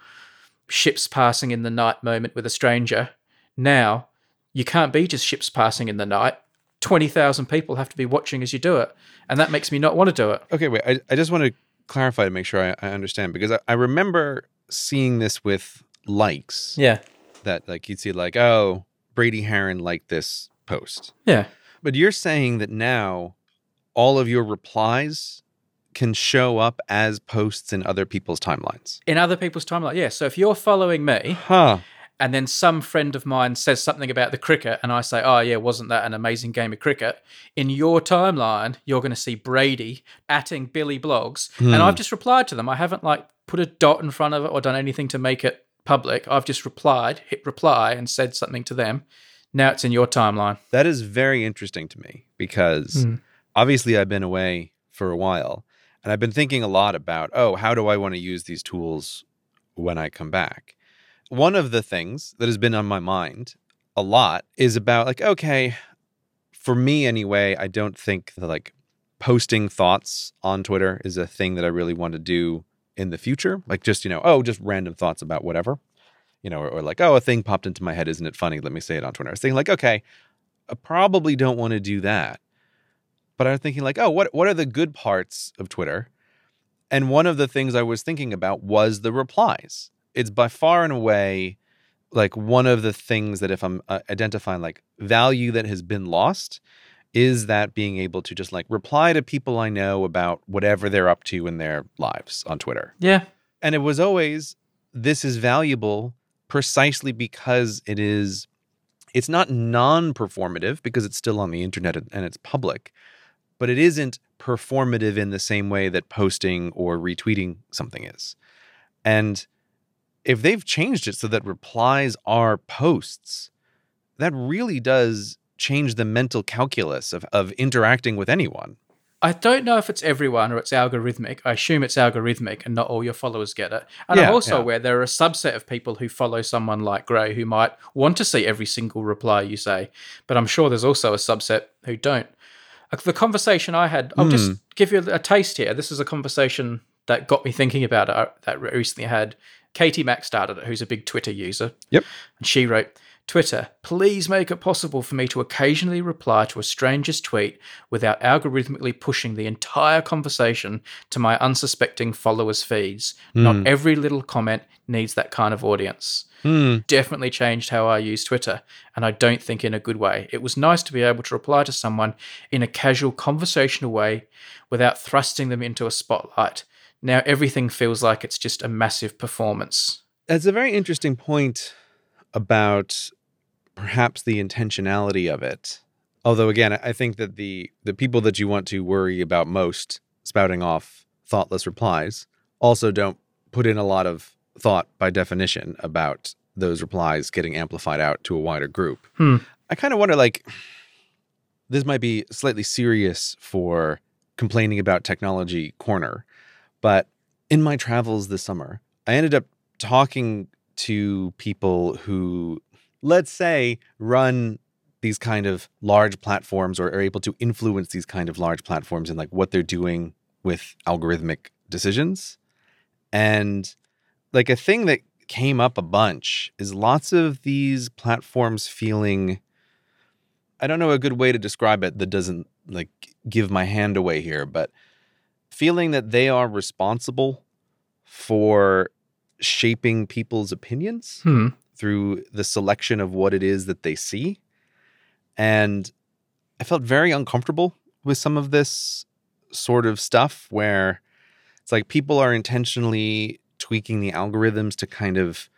ships passing in the night moment with a stranger. Now, you can't be just ships passing in the night. twenty thousand people have to be watching as you do it. And that makes me not want to do it. Okay, wait. I, I just want to clarify to make sure I, I understand, because I, I remember seeing this with likes. Yeah. That, like, you'd see, like, oh, Brady Heron liked this post. Yeah. But you're saying that now all of your replies can show up as posts in other people's timelines. In other people's timelines, yeah. So if you're following me, huh. and then some friend of mine says something about the cricket, and I say, oh, yeah, wasn't that an amazing game of cricket? In your timeline, you're going to see Brady atting Billy Blogs. Hmm. And I've just replied to them. I haven't, like, put a dot in front of it or done anything to make it public. I've just replied, hit reply, and said something to them. Now it's in your timeline. That is very interesting to me, because mm. obviously I've been away for a while, and I've been thinking a lot about, oh, how do I want to use these tools when I come back? One of the things that has been on my mind a lot is about, like, okay, for me anyway, I don't think that, like, posting thoughts on Twitter is a thing that I really want to do in the future. Like, just, you know, oh, just random thoughts about whatever. You know, or, or like, oh, a thing popped into my head. Isn't it funny? Let me say it on Twitter. I was thinking, like, okay, I probably don't want to do that. But I was thinking, like, oh, what what are the good parts of Twitter? And one of the things I was thinking about was the replies. It's by far and away, like, one of the things that if I'm uh, identifying, like, value that has been lost, is that being able to just like reply to people I know about whatever they're up to in their lives on Twitter. Yeah. And it was always, this is valuable precisely because it is, it's not non-performative because it's still on the internet and it's public, but it isn't performative in the same way that posting or retweeting something is. And if they've changed it so that replies are posts, that really does change the mental calculus of, of interacting with anyone. I don't know if it's everyone or it's algorithmic. I assume it's algorithmic and not all your followers get it. And yeah, I'm also yeah. aware there are a subset of people who follow someone like Gray who might want to see every single reply you say, but I'm sure there's also a subset who don't. The conversation I had, I'll mm. just give you a taste here. This is a conversation that got me thinking about it that I recently had. Katie Mack started it, who's a big Twitter user. Yep. And she wrote, Twitter, please make it possible for me to occasionally reply to a stranger's tweet without algorithmically pushing the entire conversation to my unsuspecting followers' feeds. Mm. Not every little comment needs that kind of audience. Mm. Definitely changed how I use Twitter, and I don't think in a good way. It was nice to be able to reply to someone in a casual, conversational way without thrusting them into a spotlight. Now everything feels like it's just a massive performance. That's a very interesting point about perhaps the intentionality of it. Although, again, I think that the, the people that you want to worry about most spouting off thoughtless replies also don't put in a lot of thought by definition about those replies getting amplified out to a wider group. Hmm. I kind of wonder, like, this might be slightly serious for complaining about technology corner, but in my travels this summer, I ended up talking to people who, let's say, run these kind of large platforms or are able to influence these kind of large platforms and like what they're doing with algorithmic decisions. And like a thing that came up a bunch is lots of these platforms feeling, I don't know a good way to describe it that doesn't like give my hand away here, but feeling that they are responsible for shaping people's opinions hmm. through the selection of what it is that they see. And I felt very uncomfortable with some of this sort of stuff where it's like people are intentionally tweaking the algorithms to kind of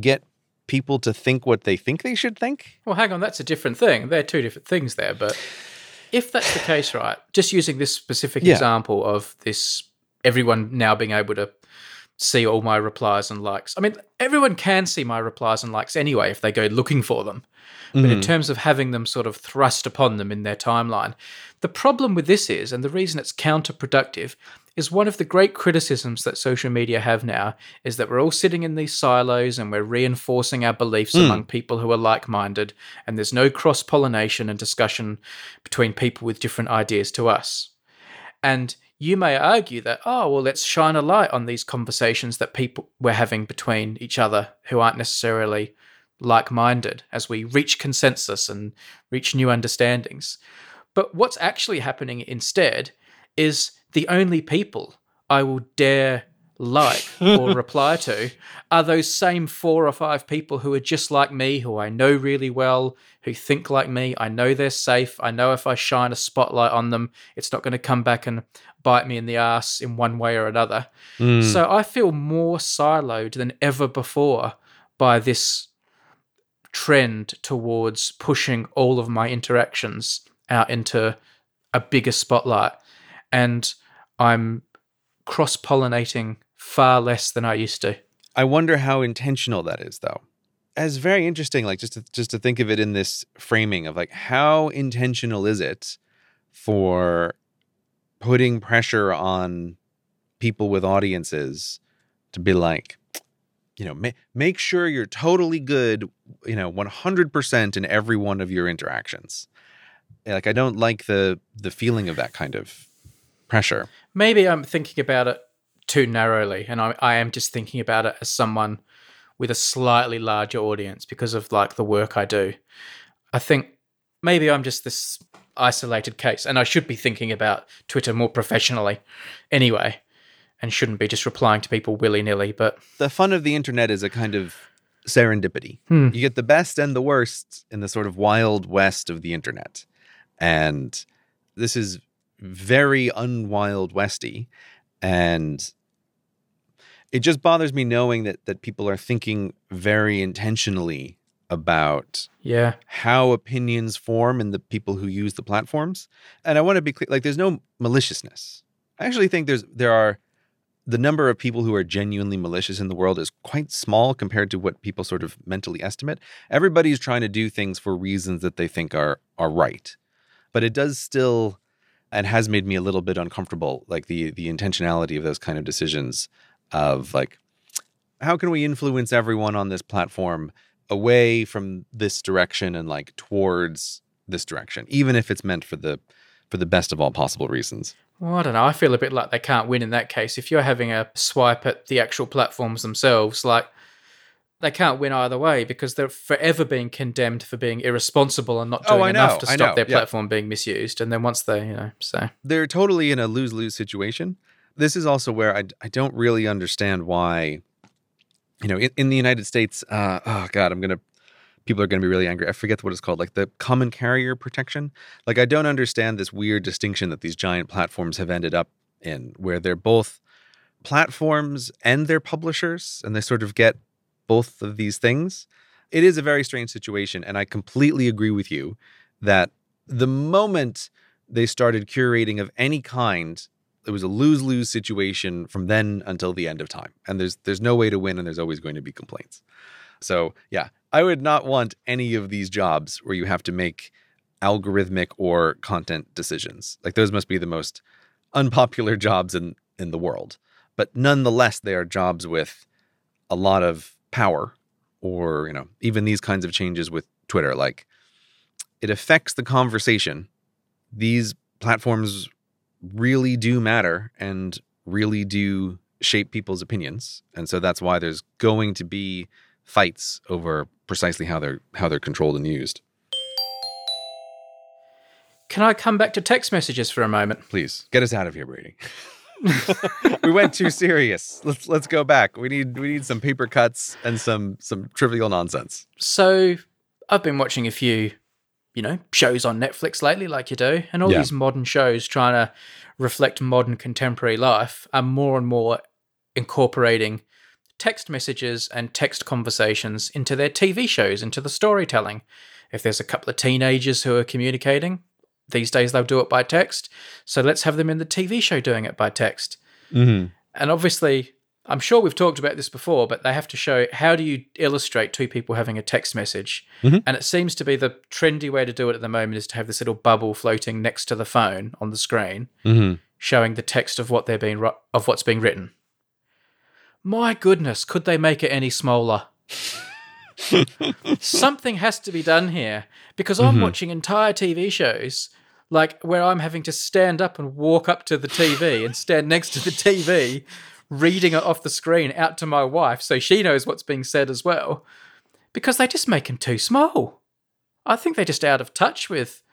get people to think what they think they should think. Well, hang on, that's a different thing. They're two different things there. But if that's the case, right, just using this specific yeah. example of this, everyone now being able to see all my replies and likes. I mean, everyone can see my replies and likes anyway if they go looking for them. But mm. in terms of having them sort of thrust upon them in their timeline, the problem with this is, and the reason it's counterproductive, is one of the great criticisms that social media have now is that we're all sitting in these silos and we're reinforcing our beliefs mm. among people who are like-minded, and there's no cross-pollination and discussion between people with different ideas to us. And you may argue that, oh, well, let's shine a light on these conversations that people we're having between each other who aren't necessarily like-minded as we reach consensus and reach new understandings. But what's actually happening instead is the only people I will dare like or reply to are those same four or five people who are just like me, who I know really well, who think like me. I know they're safe. I know if I shine a spotlight on them, it's not going to come back and bite me in the ass in one way or another. Mm. So I feel more siloed than ever before by this trend towards pushing all of my interactions out into a bigger spotlight. And I'm cross-pollinating far less than I used to. I wonder how intentional that is, though. It's very interesting, like just to, just to think of it in this framing of like, how intentional is it for putting pressure on people with audiences to be like, you know, ma- make sure you're totally good, you know, one hundred percent in every one of your interactions. Like, I don't like the the feeling of that kind of pressure. Maybe I'm thinking about it too narrowly, and I, I am just thinking about it as someone with a slightly larger audience because of like the work I do. I think maybe I'm just this isolated case, and I should be thinking about Twitter more professionally anyway, and shouldn't be just replying to people willy-nilly. But the fun of the internet is a kind of serendipity. Hmm. You get the best and the worst in the sort of wild west of the internet. And this is very unwild Westy. And it just bothers me knowing that that people are thinking very intentionally about yeah. how opinions form in the people who use the platforms. And I want to be clear, like, there's no maliciousness. I actually think there's there are the number of people who are genuinely malicious in the world is quite small compared to what people sort of mentally estimate. Everybody's trying to do things for reasons that they think are are right. But it does still, and has made me a little bit uncomfortable, like the the intentionality of those kind of decisions of like, how can we influence everyone on this platform away from this direction and like towards this direction, even if it's meant for the for the best of all possible reasons. Well, I don't know. I feel a bit like they can't win in that case. If you're having a swipe at the actual platforms themselves, like they can't win either way because they're forever being condemned for being irresponsible and not doing oh, I enough know, to stop I know. their yeah. platform being misused. And then once they, you know, so. They're totally in a lose-lose situation. This is also where I, I don't really understand why, you know, in, in the United States, uh, oh God, I'm going to, people are going to be really angry. I forget what it's called, like the common carrier protection. Like, I don't understand this weird distinction that these giant platforms have ended up in, where they're both platforms and they're publishers, and they sort of get both of these things. It is a very strange situation, and I completely agree with you that the moment they started curating of any kind, it was a lose-lose situation from then until the end of time. And there's there's no way to win, and there's always going to be complaints. So, yeah, I would not want any of these jobs where you have to make algorithmic or content decisions. Like, those must be the most unpopular jobs in, in the world. But nonetheless, they are jobs with a lot of power, or, you know, even these kinds of changes with Twitter. Like, it affects the conversation. These platforms really do matter and really do shape people's opinions. And so that's why there's going to be fights over precisely how they're how they're controlled and used. Can I come back to text messages for a moment? Please get us out of here, Brady. We went too serious. Let's let's go back. We need we need some paper cuts and some some trivial nonsense. So I've been watching a few, you know, shows on Netflix lately, like you do, and all yeah. these modern shows trying to reflect modern contemporary life are more and more incorporating text messages and text conversations into their T V shows, into the storytelling. If there's a couple of teenagers who are communicating, these days they'll do it by text. So let's have them in the T V show doing it by text. Mm-hmm. And obviously, I'm sure we've talked about this before, but they have to show how do you illustrate two people having a text message. Mm-hmm. And it seems to be the trendy way to do it at the moment is to have this little bubble floating next to the phone on the screen, mm-hmm. showing the text of what they're being of what's being written. My goodness, could they make it any smaller? Something has to be done here, because I'm mm-hmm. watching entire T V shows like where I'm having to stand up and walk up to the T V and stand next to the T V, reading it off the screen out to my wife so she knows what's being said as well, because they just make them too small. I think they're just out of touch with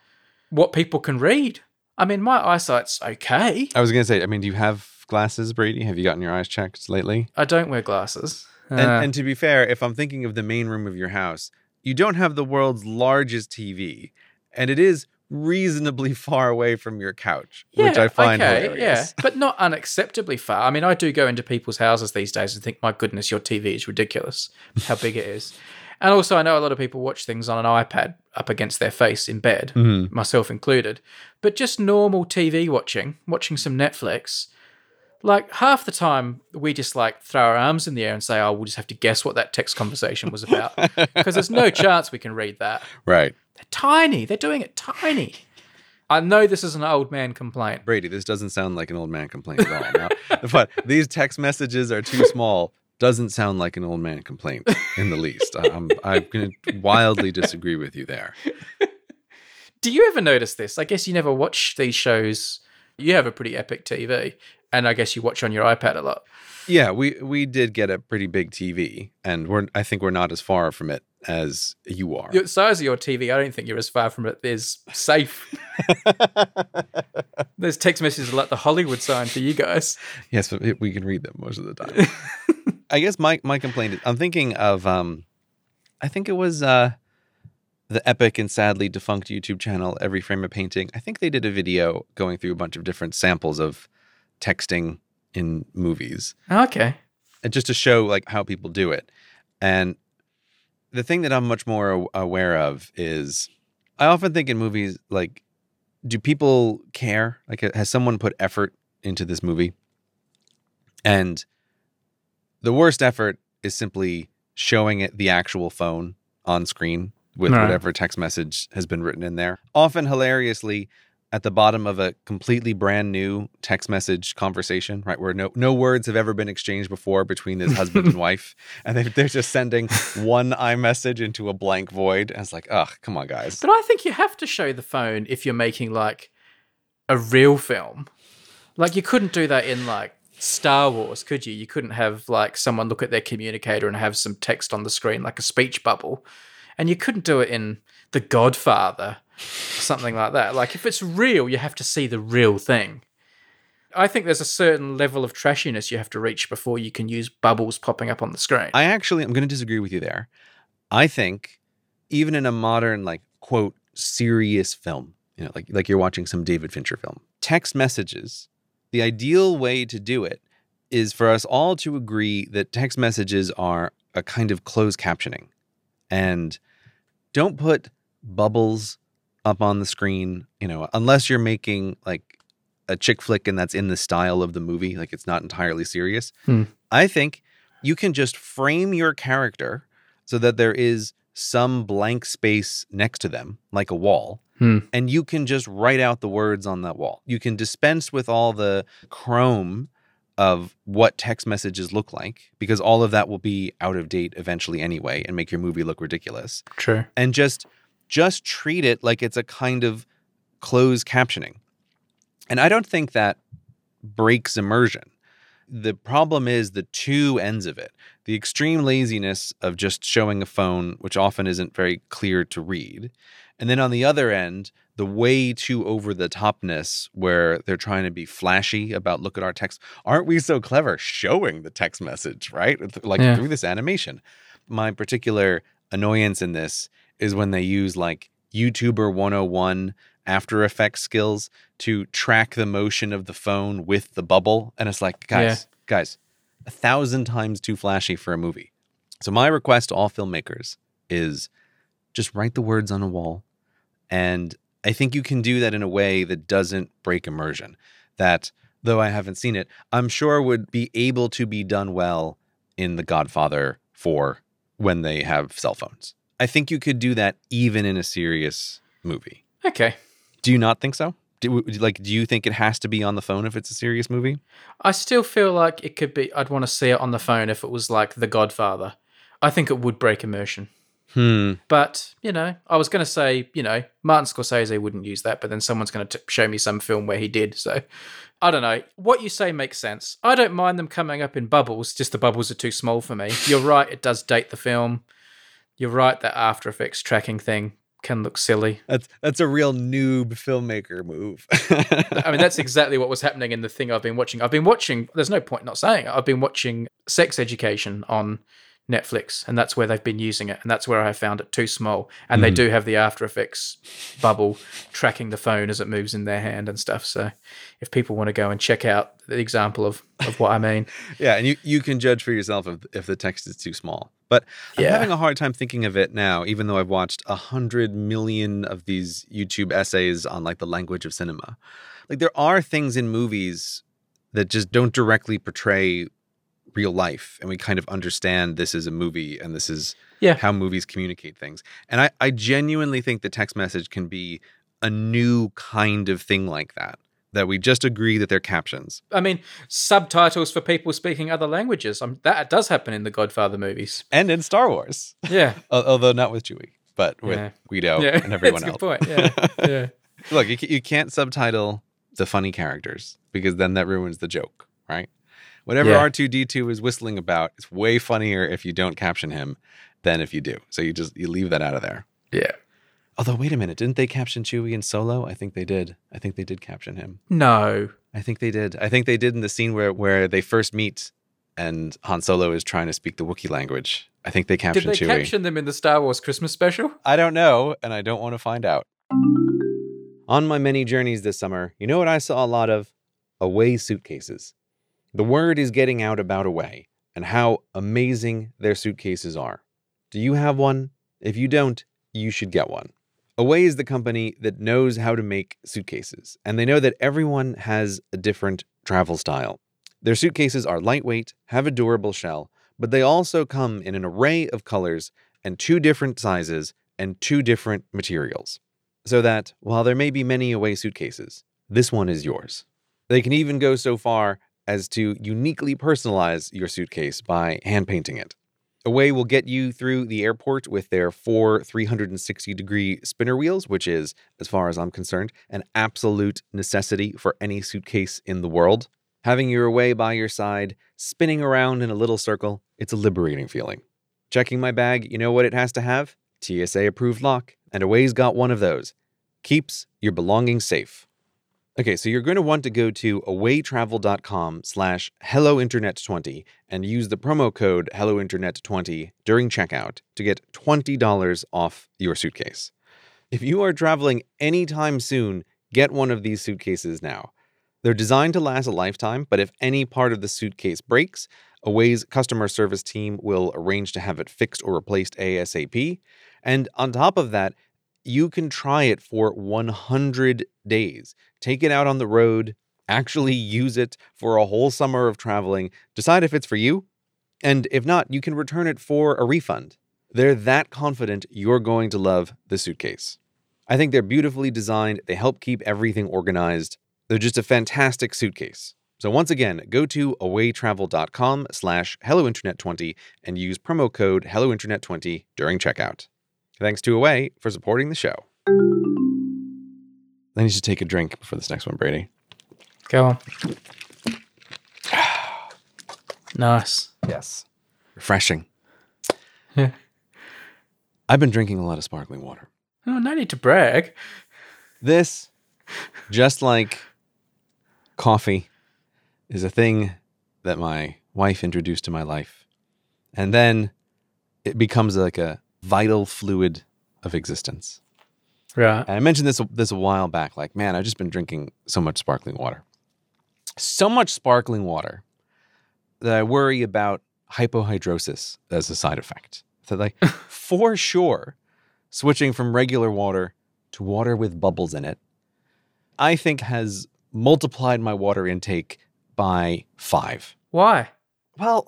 what people can read. I mean, my eyesight's okay. I was going to say, I mean, do you have glasses, Brady? Have you gotten your eyes checked lately? I don't wear glasses. Uh, and, and to be fair, if I'm thinking of the main room of your house, you don't have the world's largest T V, and it is reasonably far away from your couch, yeah, which I find okay, hilarious. Yeah, but not unacceptably far. I mean, I do go into people's houses these days and think, my goodness, your T V is ridiculous, how big it is. And also, I know a lot of people watch things on an iPad up against their face in bed, mm-hmm. myself included. But just normal T V watching, watching some Netflix. Like, half the time, we just, like, throw our arms in the air and say, oh, we'll just have to guess what that text conversation was about. Because there's no chance we can read that. Right. They're tiny. They're doing it tiny. I know this is an old man complaint. Brady, this doesn't sound like an old man complaint at all. Now, but these text messages are too small doesn't sound like an old man complaint in the least. I'm, I'm going to wildly disagree with you there. Do you ever notice this? I guess you never watch these shows. You have a pretty epic T V. And I guess you watch on your iPad a lot. Yeah, we, we did get a pretty big T V, and we're I think we're not as far from it as you are. The size of your T V, I don't think you're as far from it as safe. Those text messages are like the Hollywood sign for you guys. Yes, but we can read them most of the time. I guess my, my complaint is, I'm thinking of, um, I think it was uh, the epic and sadly defunct YouTube channel, Every Frame a Painting, I think they did a video going through a bunch of different samples of texting in movies. Okay. And just to show like how people do it. And the thing that I'm much more aware of is I often think in movies, like, do people care? Like, has someone put effort into this movie? And the worst effort is simply showing it the actual phone on screen with no. whatever text message has been written in there. Often hilariously at the bottom of a completely brand new text message conversation, right, where no no words have ever been exchanged before between this husband and wife, and they, they're just sending one iMessage into a blank void, and it's like, ugh, come on, guys. But I think you have to show the phone if you're making, like, a real film. Like, you couldn't do that in, like, Star Wars, could you? You couldn't have, like, someone look at their communicator and have some text on the screen, like a speech bubble. And you couldn't do it in The Godfather, something like that. Like, if it's real, you have to see the real thing. I think there's a certain level of trashiness you have to reach before you can use bubbles popping up on the screen. I actually, I'm going to disagree with you there. I think even in a modern, like, quote, serious film, you know, like, like you're watching some David Fincher film, text messages, the ideal way to do it is for us all to agree that text messages are a kind of closed captioning. And don't put bubbles up on the screen, you know, unless you're making like a chick flick and that's in the style of the movie, like it's not entirely serious. Hmm. I think you can just frame your character so that there is some blank space next to them, like a wall, hmm. and you can just write out the words on that wall. You can dispense with all the chrome of what text messages look like, because all of that will be out of date eventually anyway and make your movie look ridiculous. True. And just just treat it like it's a kind of closed captioning. And I don't think that breaks immersion. The problem is the two ends of it. The extreme laziness of just showing a phone, which often isn't very clear to read. And then on the other end, the way too over-the-topness where they're trying to be flashy about, look at our text. Aren't we so clever showing the text message, right? Like yeah. through this animation. My particular annoyance in this is when they use like YouTuber one oh one After Effects skills to track the motion of the phone with the bubble. And it's like, guys, yeah. guys, a thousand times too flashy for a movie. So my request to all filmmakers is just write the words on a wall. And I think you can do that in a way that doesn't break immersion. That, though I haven't seen it, I'm sure would be able to be done well in The Godfather four when they have cell phones. I think you could do that even in a serious movie. Okay. Do you not think so? Do, like, do you think it has to be on the phone if it's a serious movie? I still feel like it could be. I'd want to see it on the phone if it was like The Godfather. I think it would break immersion. Hmm. But, you know, I was going to say, you know, Martin Scorsese wouldn't use that, but then someone's going to show me some film where he did. So, I don't know. What you say makes sense. I don't mind them coming up in bubbles, just the bubbles are too small for me. You're right, it does date the film. You're right, that After Effects tracking thing can look silly. That's that's a real noob filmmaker move. I mean, that's exactly what was happening in the thing I've been watching. I've been watching, there's no point not saying it, I've been watching Sex Education on Netflix, and that's where they've been using it, and that's where I found it too small. And mm. they do have the After Effects bubble tracking the phone as it moves in their hand and stuff. So if people want to go and check out the example of, of what I mean. Yeah, and you, you can judge for yourself if, if the text is too small. But I'm yeah. having a hard time thinking of it now, even though I've watched a hundred million of these YouTube essays on like the language of cinema. Like, there are things in movies that just don't directly portray real life, and we kind of understand this is a movie and this is yeah. how movies communicate things. And I, I genuinely think the text message can be a new kind of thing like that, that we just agree that they're captions. I mean, subtitles for people speaking other languages. Um, that does happen in the Godfather movies. And in Star Wars. Yeah. Although not with Chewie, but with yeah. Guido yeah. and everyone That's else. That's a good point, yeah. yeah. Look, you, you can't subtitle the funny characters because then that ruins the joke, right? Whatever yeah. R two D two is whistling about, it's way funnier if you don't caption him than if you do. So you just you leave that out of there. Yeah. Although, wait a minute, didn't they caption Chewie in Solo? I think they did. I think they did caption him. No. I think they did. I think they did in the scene where, where they first meet and Han Solo is trying to speak the Wookiee language. I think they captioned Chewie. Did they Chewie. caption them in the Star Wars Christmas special? I don't know, and I don't want to find out. On my many journeys this summer, you know what I saw a lot of? Away suitcases. The word is getting out about Away and how amazing their suitcases are. Do you have one? If you don't, you should get one. Away is the company that knows how to make suitcases, and they know that everyone has a different travel style. Their suitcases are lightweight, have a durable shell, but they also come in an array of colors and two different sizes and two different materials. So that, while there may be many Away suitcases, this one is yours. They can even go so far as to uniquely personalize your suitcase by hand painting it. Away will get you through the airport with their four three hundred sixty degree spinner wheels, which is, as far as I'm concerned, an absolute necessity for any suitcase in the world. Having your Away by your side, spinning around in a little circle, it's a liberating feeling. Checking my bag, you know what it has to have? T S A-approved lock, and Away's got one of those. Keeps your belongings safe. Okay, so you're going to want to go to awaytravel.com slash hellointernet20 and use the promo code hellointernet twenty during checkout to get twenty dollars off your suitcase. If you are traveling anytime soon, get one of these suitcases now. They're designed to last a lifetime, but if any part of the suitcase breaks, Away's customer service team will arrange to have it fixed or replaced ASAP. And on top of that, you can try it for one hundred days. Take it out on the road, actually use it for a whole summer of traveling, decide if it's for you, and if not, you can return it for a refund. They're that confident you're going to love the suitcase. I think they're beautifully designed. They help keep everything organized. They're just a fantastic suitcase. So once again, go to awaytravel.com slash hellointernet20 and use promo code hellointernet twenty during checkout. Thanks to Away for supporting the show. I need to take a drink before this next one, Brady. Go on. Nice. Yes. Refreshing. Yeah. I've been drinking a lot of sparkling water. Oh, no need to brag. This, just like coffee, is a thing that my wife introduced to my life. And then it becomes like a vital fluid of existence. Yeah. And I mentioned this this a while back, like, man, I've just been drinking so much sparkling water. So much sparkling water that I worry about hypohidrosis as a side effect. So like, for sure, switching from regular water to water with bubbles in it, I think has multiplied my water intake by five. Why? Well,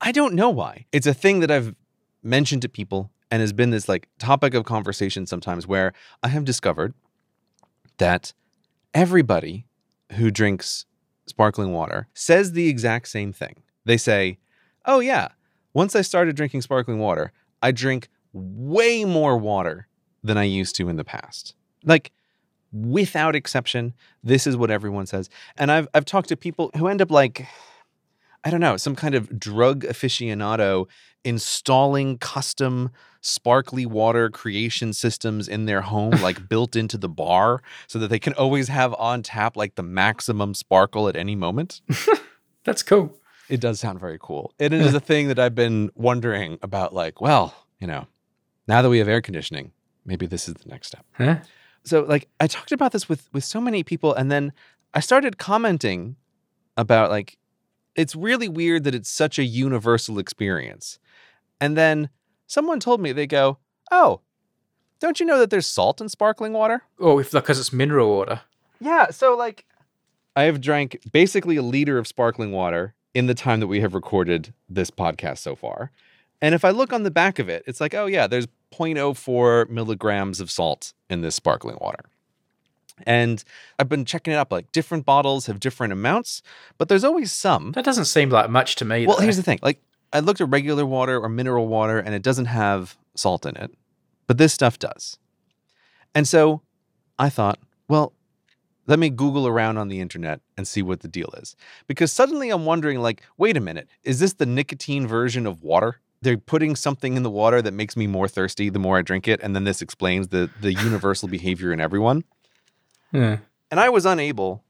I don't know why. It's a thing that I've mentioned to people and has been this like topic of conversation sometimes, where I have discovered that everybody who drinks sparkling water says the exact same thing. They say, oh yeah, once I started drinking sparkling water, I drink way more water than I used to in the past. Like, without exception, this is what everyone says. And I've I've talked to people who end up like, I don't know, some kind of drug aficionado installing custom sparkly water creation systems in their home, like built into the bar so that they can always have on tap like the maximum sparkle at any moment. That's cool. It does sound very cool. It is a thing that I've been wondering about, like, well, you know, now that we have air conditioning, maybe this is the next step. Huh? So like I talked about this with, with so many people, and then I started commenting about like, it's really weird that it's such a universal experience. And then someone told me, they go, oh, don't you know that there's salt in sparkling water? Oh, if because it's mineral water. Yeah, so like I have drank basically a liter of sparkling water in the time that we have recorded this podcast so far. And if I look on the back of it, it's like, oh yeah, there's zero point zero four milligrams of salt in this sparkling water. And I've been checking it up, like different bottles have different amounts, but there's always some. That doesn't seem like much to me. Well, though. Here's the thing. Like I looked at regular water or mineral water and it doesn't have salt in it, but this stuff does. And so I thought, well, let me Google around on the internet and see what the deal is. Because suddenly I'm wondering like, wait a minute, is this the nicotine version of water? They're putting something in the water that makes me more thirsty the more I drink it. And then this explains the the universal behavior in everyone. Yeah. And I was unable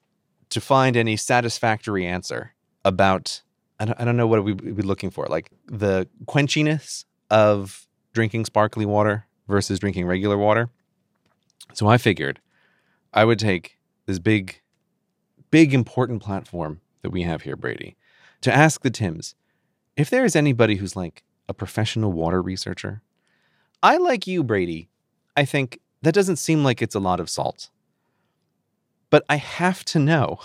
to find any satisfactory answer about I don't, I don't know what we'd be looking for. Like the quenchiness of drinking sparkly water versus drinking regular water. So I figured I would take this big, big important platform that we have here, Brady, to ask the Tims, if there is anybody who's like a professional water researcher, I like you, Brady. I think that doesn't seem like it's a lot of salt. But I have to know,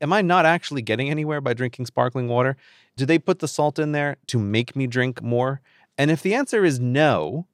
am I not actually getting anywhere by drinking sparkling water? Do they put the salt in there to make me drink more? And if the answer is no,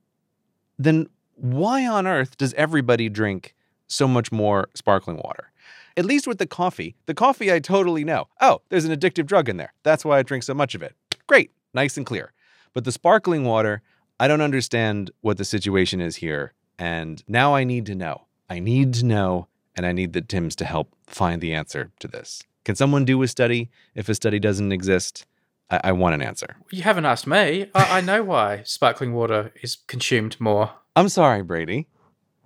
then why on earth does everybody drink so much more sparkling water? At least with the coffee. The coffee I totally know. Oh, there's an addictive drug in there. That's why I drink so much of it. Great. Nice and clear. But the sparkling water, I don't understand what the situation is here. And now I need to know. I need to know. And I need the Tims to help find the answer to this. Can someone do a study? If a study doesn't exist, I, I want an answer. You haven't asked me. I, I know why sparkling water is consumed more. I'm sorry, Brady.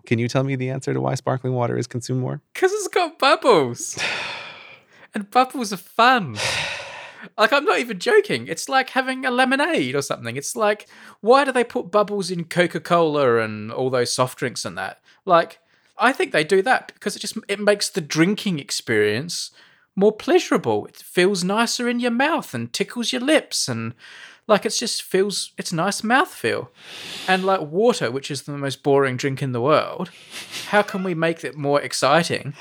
Can you tell me the answer to why sparkling water is consumed more? Because it's got bubbles. And bubbles are fun. Like, I'm not even joking. It's like having a lemonade or something. It's like, why do they put bubbles in Coca-Cola and all those soft drinks and that? Like, I think they do that because it just it makes the drinking experience more pleasurable. It feels nicer in your mouth and tickles your lips, and like it just feels it's nice mouthfeel. And like water, which is the most boring drink in the world, how can we make it more exciting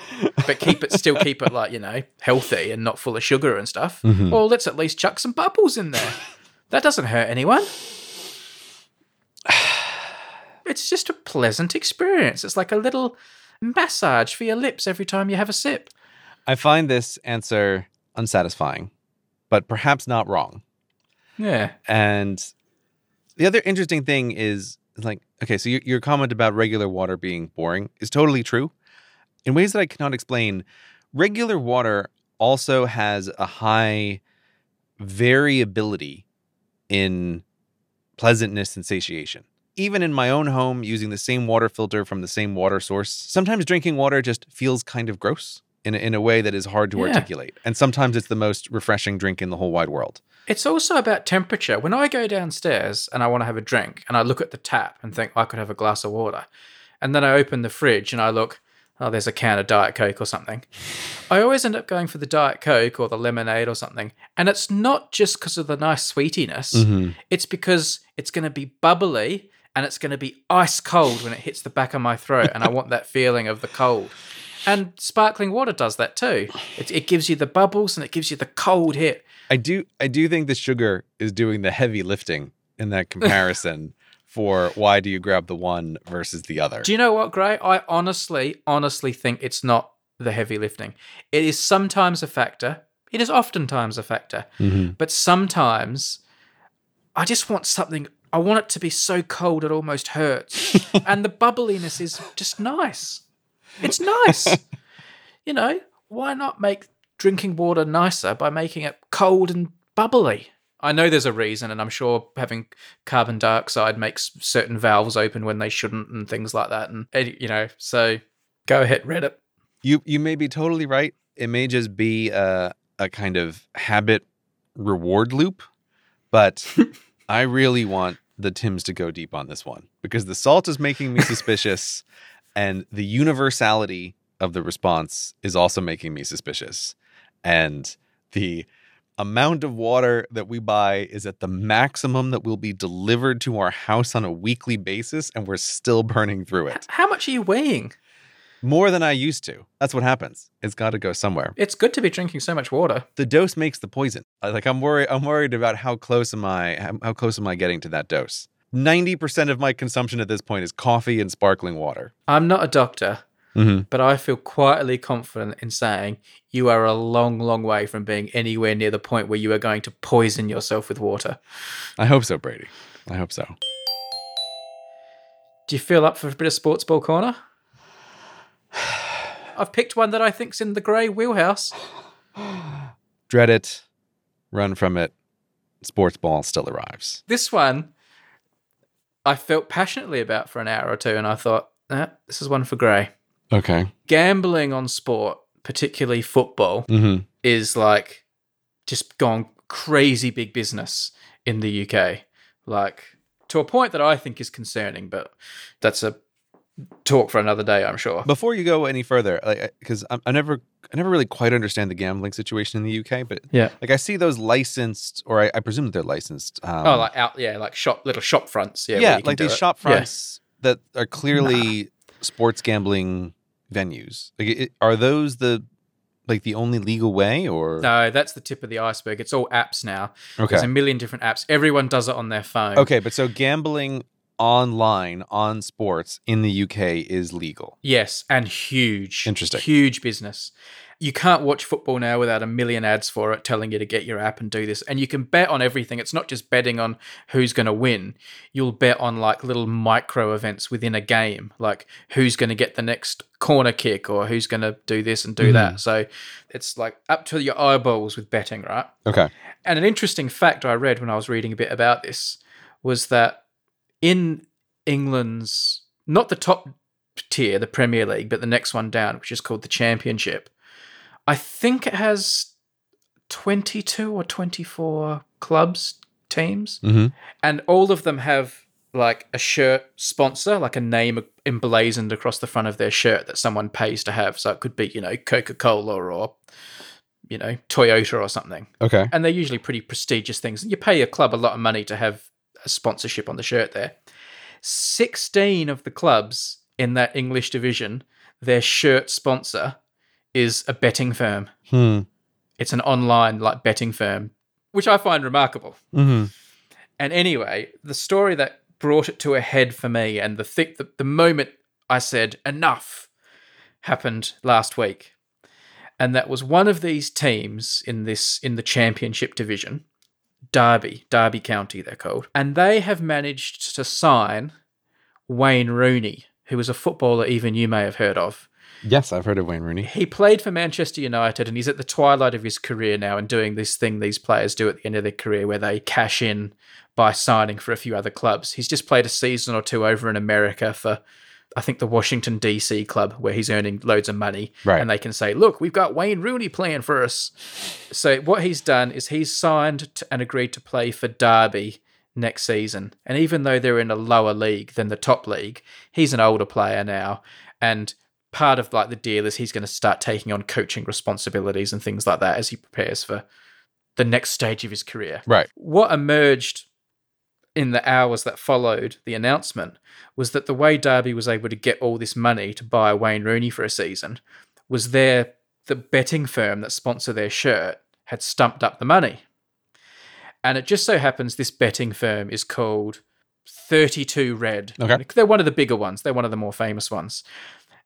but keep it still keep it like, you know, healthy and not full of sugar and stuff? Mm-hmm. Well, let's at least chuck some bubbles in there. That doesn't hurt anyone. It's just a pleasant experience. It's like a little massage for your lips every time you have a sip. I find this answer unsatisfying, but perhaps not wrong. Yeah. And the other interesting thing is, like, okay, so your, your comment about regular water being boring is totally true. In ways that I cannot explain, regular water also has a high variability in pleasantness and satiation. Even in my own home, using the same water filter from the same water source, sometimes drinking water just feels kind of gross in a, in a way that is hard to yeah. articulate. And sometimes it's the most refreshing drink in the whole wide world. It's also about temperature. When I go downstairs and I want to have a drink and I look at the tap and think, oh, I could have a glass of water. And then I open the fridge and I look, oh, there's a can of Diet Coke or something. I always end up going for the Diet Coke or the lemonade or something. And it's not just because of the nice sweetiness. Mm-hmm. It's because it's going to be bubbly. And it's going to be ice cold when it hits the back of my throat. And I want that feeling of the cold. And sparkling water does that too. It, it gives you the bubbles and it gives you the cold hit. I do I do think the sugar is doing the heavy lifting in that comparison for why do you grab the one versus the other. Do you know what, Gray? I honestly, honestly think it's not the heavy lifting. It is sometimes a factor. It is oftentimes a factor. Mm-hmm. But sometimes I just want something. I want it to be so cold it almost hurts. And the bubbliness is just nice. It's nice. You know, why not make drinking water nicer by making it cold and bubbly? I know there's a reason, and I'm sure having carbon dioxide makes certain valves open when they shouldn't and things like that. And, you know, so go ahead, Reddit. You you may be totally right. It may just be a, a kind of habit reward loop, but I really want the Tims to go deep on this one because the salt is making me suspicious and the universality of the response is also making me suspicious. And the amount of water that we buy is at the maximum that will be delivered to our house on a weekly basis, and we're still burning through it. How much are you weighing? More than I used to. That's what happens. It's got to go somewhere. It's good to be drinking so much water. The dose makes the poison. Like I'm worried. I'm worried about how close am I? How close am I getting to that dose? Ninety percent of my consumption at this point is coffee and sparkling water. I'm not a doctor, mm-hmm. but I feel quietly confident in saying you are a long, long way from being anywhere near the point where you are going to poison yourself with water. I hope so, Brady. I hope so. Do you feel up for a bit of sports ball corner? I've picked one that I think's in the Grey wheelhouse. Dread it, run from it, sports ball still arrives. This one I felt passionately about for an hour or two, and I thought, eh, this is one for Grey. Okay. Gambling on sport, particularly football, mm-hmm. is like just gone crazy big business in the U K, like to a point that I think is concerning, but that's a talk for another day, I'm sure. Before you go any further, like, because I, I never I never really quite understand the gambling situation in the U K, but yeah, like I see those licensed, or I, I presume that they're licensed. Um, oh, like out, yeah, like shop, little shop fronts. Yeah, yeah, like these it. shop fronts yeah. that are clearly nah. sports gambling venues. Like, it, are those the like the only legal way, or no? That's the tip of the iceberg. It's all apps now. Okay, there's a million different apps. Everyone does it on their phone. Okay, but so gambling online on sports in the U K is legal. Yes, and huge. Interesting. Huge business. You can't watch football now without a million ads for it telling you to get your app and do this. And you can bet on everything. It's not just betting on who's going to win. You'll bet on like little micro events within a game, like who's going to get the next corner kick or who's going to do this and do mm. that. So it's like up to your eyeballs with betting, right? Okay. And an interesting fact I read when I was reading a bit about this was that in England's, not the top tier, the Premier League, but the next one down, which is called the Championship, I think it has twenty-two or twenty-four clubs, teams, mm-hmm. and all of them have like a shirt sponsor, like a name emblazoned across the front of their shirt that someone pays to have. So it could be, you know, Coca-Cola or, you know, Toyota or something. Okay. And they're usually pretty prestigious things. You pay a club a lot of money to have a sponsorship on the shirt there. sixteen of the clubs in that English division, their shirt sponsor is a betting firm. Hmm. It's an online like betting firm, which I find remarkable. Mm-hmm. And anyway, the story that brought it to a head for me and the, th- the the moment I said enough happened last week. And that was one of these teams in this in the Championship division, Derby, Derby County, they're called. And they have managed to sign Wayne Rooney, who is a footballer even you may have heard of. Yes, I've heard of Wayne Rooney. He played for Manchester United and he's at the twilight of his career now and doing this thing these players do at the end of their career where they cash in by signing for a few other clubs. He's just played a season or two over in America for, I think, the Washington, D C club where he's earning loads of money. Right. And they can say, look, we've got Wayne Rooney playing for us. So what he's done is he's signed to and agreed to play for Derby next season. And even though they're in a lower league than the top league, he's an older player now. And part of like the deal is he's going to start taking on coaching responsibilities and things like that as he prepares for the next stage of his career. Right. What emerged in the hours that followed the announcement was that the way Derby was able to get all this money to buy Wayne Rooney for a season was their the betting firm that sponsored their shirt had stumped up the money. And it just so happens this betting firm is called thirty-two Red. Okay. They're one of the bigger ones. They're one of the more famous ones.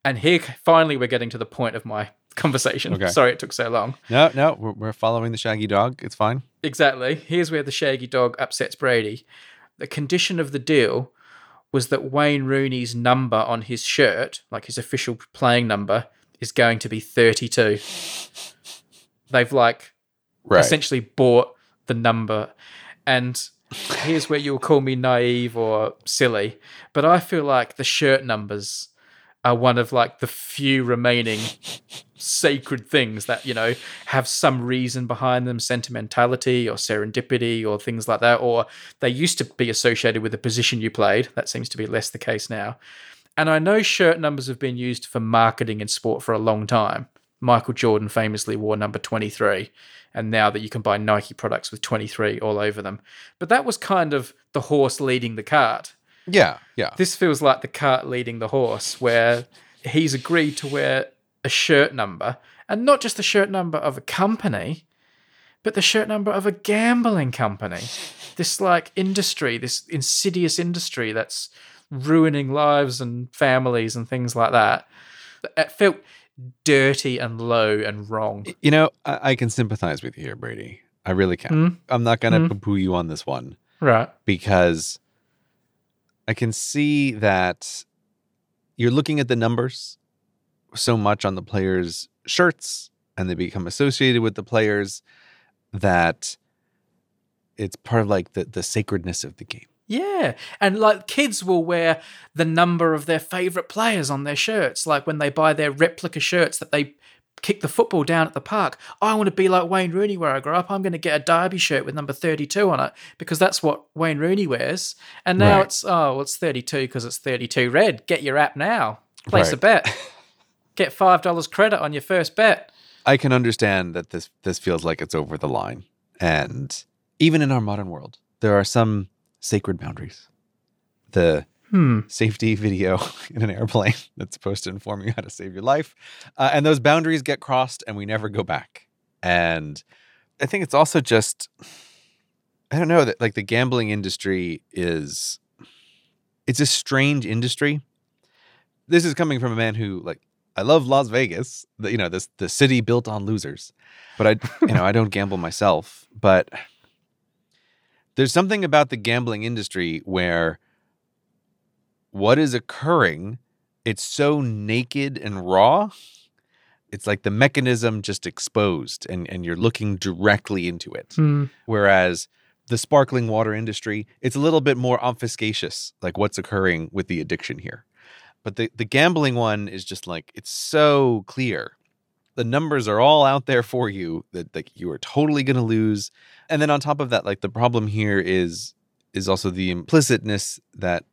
And here, finally, we're getting to the point of my conversation. Okay. Sorry it took so long. No, no, we're, we're following the shaggy dog. It's fine. Exactly. Here's where the shaggy dog upsets Brady. The condition of the deal was that Wayne Rooney's number on his shirt, like his official playing number, is going to be thirty-two. They've like right. essentially bought the number. And here's where you'll call me naive or silly, but I feel like the shirt numbers are one of like the few remaining sacred things that, you know, have some reason behind them, sentimentality or serendipity or things like that, or they used to be associated with the position you played. That seems to be less the case now. And I know shirt numbers have been used for marketing in sport for a long time. Michael Jordan famously wore number twenty-three, and now that you can buy Nike products with twenty-three all over them. But that was kind of the horse leading the cart. Yeah, yeah. This feels like the cart leading the horse, where he's agreed to wear a shirt number, and not just the shirt number of a company, but the shirt number of a gambling company. This like industry, this insidious industry that's ruining lives and families and things like that. It felt dirty and low and wrong. You know, I, I can sympathize with you here, Brady. I really can. Mm? I'm not going to mm? poo-poo you on this one. Right. Because I can see that you're looking at the numbers so much on the players' shirts and they become associated with the players that it's part of like the, the sacredness of the game. Yeah. And like kids will wear the number of their favorite players on their shirts, like when they buy their replica shirts that they kick the football down at the park. I want to be like Wayne Rooney where I grow up. I'm going to get a Derby shirt with number thirty-two on it because that's what Wayne Rooney wears. And now right. it's, oh, well, it's thirty-two because it's thirty-two Red. Get your app now. Place right. a bet. Get five dollars credit on your first bet. I can understand that this this feels like it's over the line. And even in our modern world, there are some sacred boundaries. The hmm. safety video in an airplane that's supposed to inform you how to save your life. Uh, and those boundaries get crossed and we never go back. And I think it's also just, I don't know, that like the gambling industry is, it's a strange industry. This is coming from a man who like, I love Las Vegas, the, you know, this the city built on losers. But I, you know, I don't gamble myself. But there's something about the gambling industry where what is occurring, it's so naked and raw. It's like the mechanism just exposed, and and you're looking directly into it. Mm. Whereas the sparkling water industry, it's a little bit more obfuscatious, like what's occurring with the addiction here. But the, the gambling one is just like, it's so clear. The numbers are all out there for you that, that you are totally going to lose. And then on top of that, like the problem here is is also the implicitness that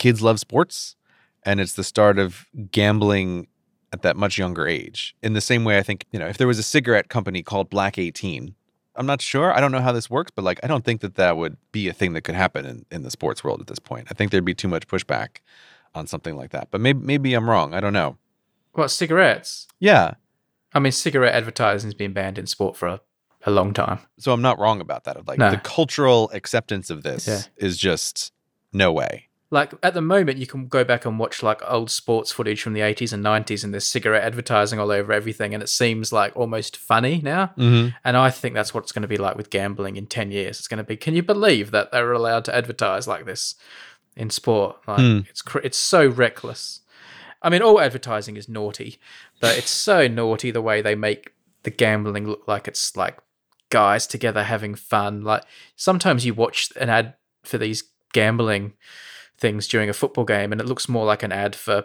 kids love sports. And it's the start of gambling at that much younger age. In the same way, I think, you know, if there was a cigarette company called Black eighteen, I'm not sure. I don't know how this works, but like, I don't think that that would be a thing that could happen in, in the sports world at this point. I think there'd be too much pushback on something like that. But maybe maybe I'm wrong. I don't know. What, cigarettes? Yeah. I mean, cigarette advertising has been banned in sport for a, a long time. So I'm not wrong about that. Like no. The cultural acceptance of this yeah. is just no way. Like at the moment, you can go back and watch like old sports footage from the eighties and nineties, and there's cigarette advertising all over everything, and it seems like almost funny now. Mm-hmm. And I think that's what it's going to be like with gambling in ten years. It's going to be, can you believe that they were allowed to advertise like this? In sport, like mm. it's it's so reckless. I mean, all advertising is naughty, but it's so naughty the way they make the gambling look like it's like guys together having fun. Like sometimes you watch an ad for these gambling things during a football game, and it looks more like an ad for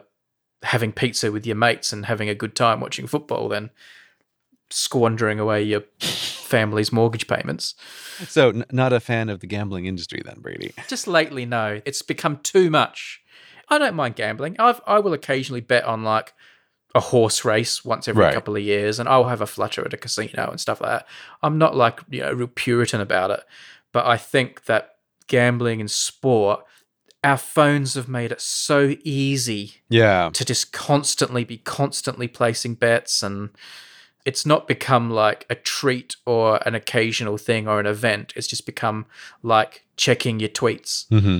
having pizza with your mates and having a good time watching football than squandering away your family's mortgage payments. So n- not a fan of the gambling industry then, Brady? Just lately, no. It's become too much. I don't mind gambling. I've, I will occasionally bet on like a horse race once every right. couple of years, and I'll have a flutter at a casino and stuff like that. I'm not like, you know, real Puritan about it, but I think that gambling and sport, our phones have made it so easy yeah. to just constantly be constantly placing bets, and it's not become like a treat or an occasional thing or an event. It's just become like checking your tweets. Mm-hmm.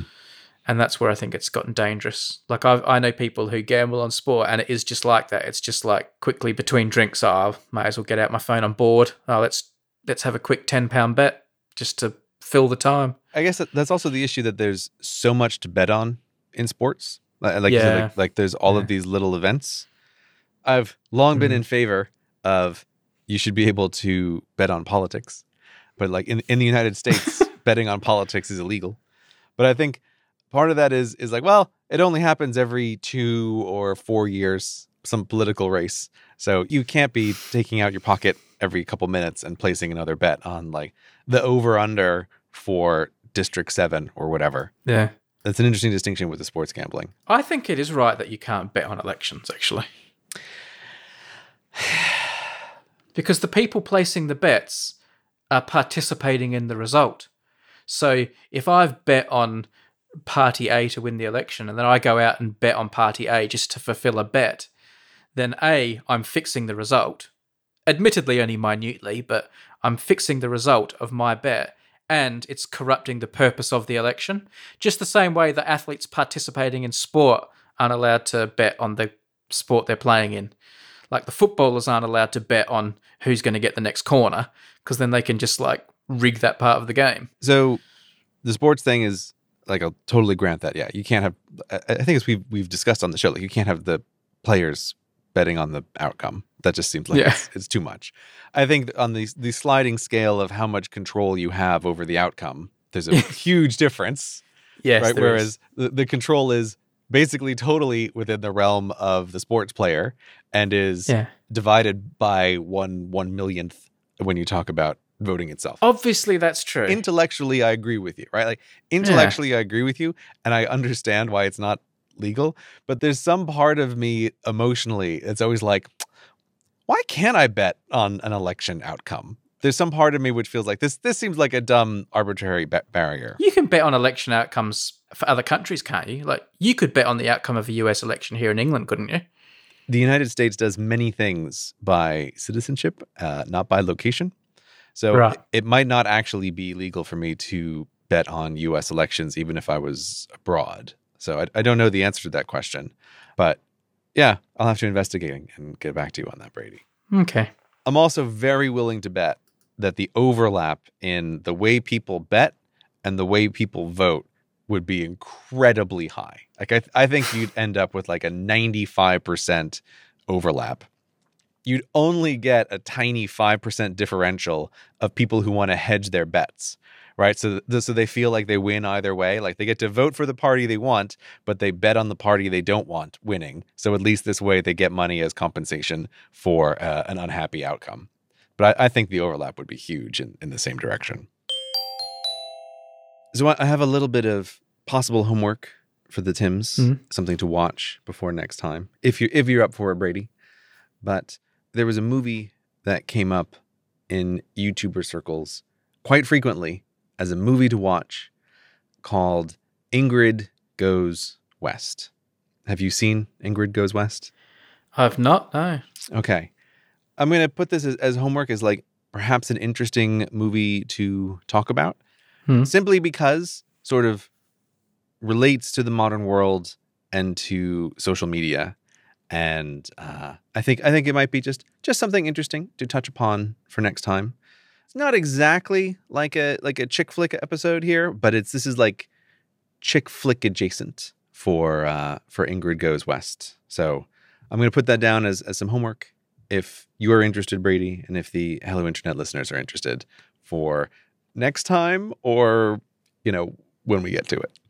And that's where I think it's gotten dangerous. Like I I know people who gamble on sport and it is just like that. It's just like quickly between drinks, oh, might as well get out my phone, I'm bored. Oh, let's, let's have a quick ten pound bet just to fill the time. I guess that's also the issue that there's so much to bet on in sports. Like, yeah. you said, like, like there's all yeah. of these little events. I've long been mm. in favor of you should be able to bet on politics. But like in, in the United States, betting on politics is illegal. But I think part of that is is like, well, it only happens every two or four years, some political race. So you can't be taking out your pocket every couple minutes and placing another bet on like the over-under for District seven or whatever. Yeah. That's an interesting distinction with the sports gambling. I think it is right that you can't bet on elections, actually. Because the people placing the bets are participating in the result. So if I've bet on party A to win the election and then I go out and bet on party A just to fulfill a bet, then A, I'm fixing the result. Admittedly, only minutely, but I'm fixing the result of my bet and it's corrupting the purpose of the election. Just the same way that athletes participating in sport aren't allowed to bet on the sport they're playing in. Like the footballers aren't allowed to bet on who's going to get the next corner because then they can just like rig that part of the game. So the sports thing is like, I'll totally grant that. Yeah, you can't have, I think it's we've, we've discussed on the show, like you can't have the players betting on the outcome. That just seems like yeah. it's, it's too much. I think on the, the sliding scale of how much control you have over the outcome, there's a huge difference. Yes, right? Whereas the, the control is basically totally within the realm of the sports player and is yeah. divided by one one millionth when you talk about voting itself. Obviously, that's true. Intellectually, I agree with you, right? Like, intellectually, yeah. I agree with you, and I understand why it's not legal. But there's some part of me emotionally that's always like, why can't I bet on an election outcome? There's some part of me which feels like this. This seems like a dumb, arbitrary ba- barrier. You can bet on election outcomes for other countries, can't you? Like, you could bet on the outcome of a U S election here in England, couldn't you? The United States does many things by citizenship, uh, not by location. So right. it might not actually be legal for me to bet on U S elections, even if I was abroad. So I, I don't know the answer to that question. But yeah, I'll have to investigate and get back to you on that, Brady. Okay. I'm also very willing to bet that the overlap in the way people bet and the way people vote would be incredibly high. Like I, th- I think you'd end up with like a ninety-five percent overlap. You'd only get a tiny five percent differential of people who want to hedge their bets, right? So, th- so they feel like they win either way. Like they get to vote for the party they want, but they bet on the party they don't want winning. So at least this way they get money as compensation for uh, an unhappy outcome. But I, I think the overlap would be huge in, in the same direction. So I have a little bit of possible homework for the Tims, mm-hmm. something to watch before next time, if you if you're up for it, Brady. But there was a movie that came up in YouTuber circles quite frequently as a movie to watch called Ingrid Goes West. Have you seen Ingrid Goes West? I've not, no. Okay. I'm going to put this as, as homework as like perhaps an interesting movie to talk about. Hmm. Simply because sort of relates to the modern world and to social media, and uh, I think I think it might be just just something interesting to touch upon for next time. It's not exactly like a like a chick flick episode here, but it's this is like chick flick adjacent for uh, for Ingrid Goes West. So I'm going to put that down as as some homework if you are interested, Brady, and if the Hello Internet listeners are interested for next time, or, you know, when we get to it.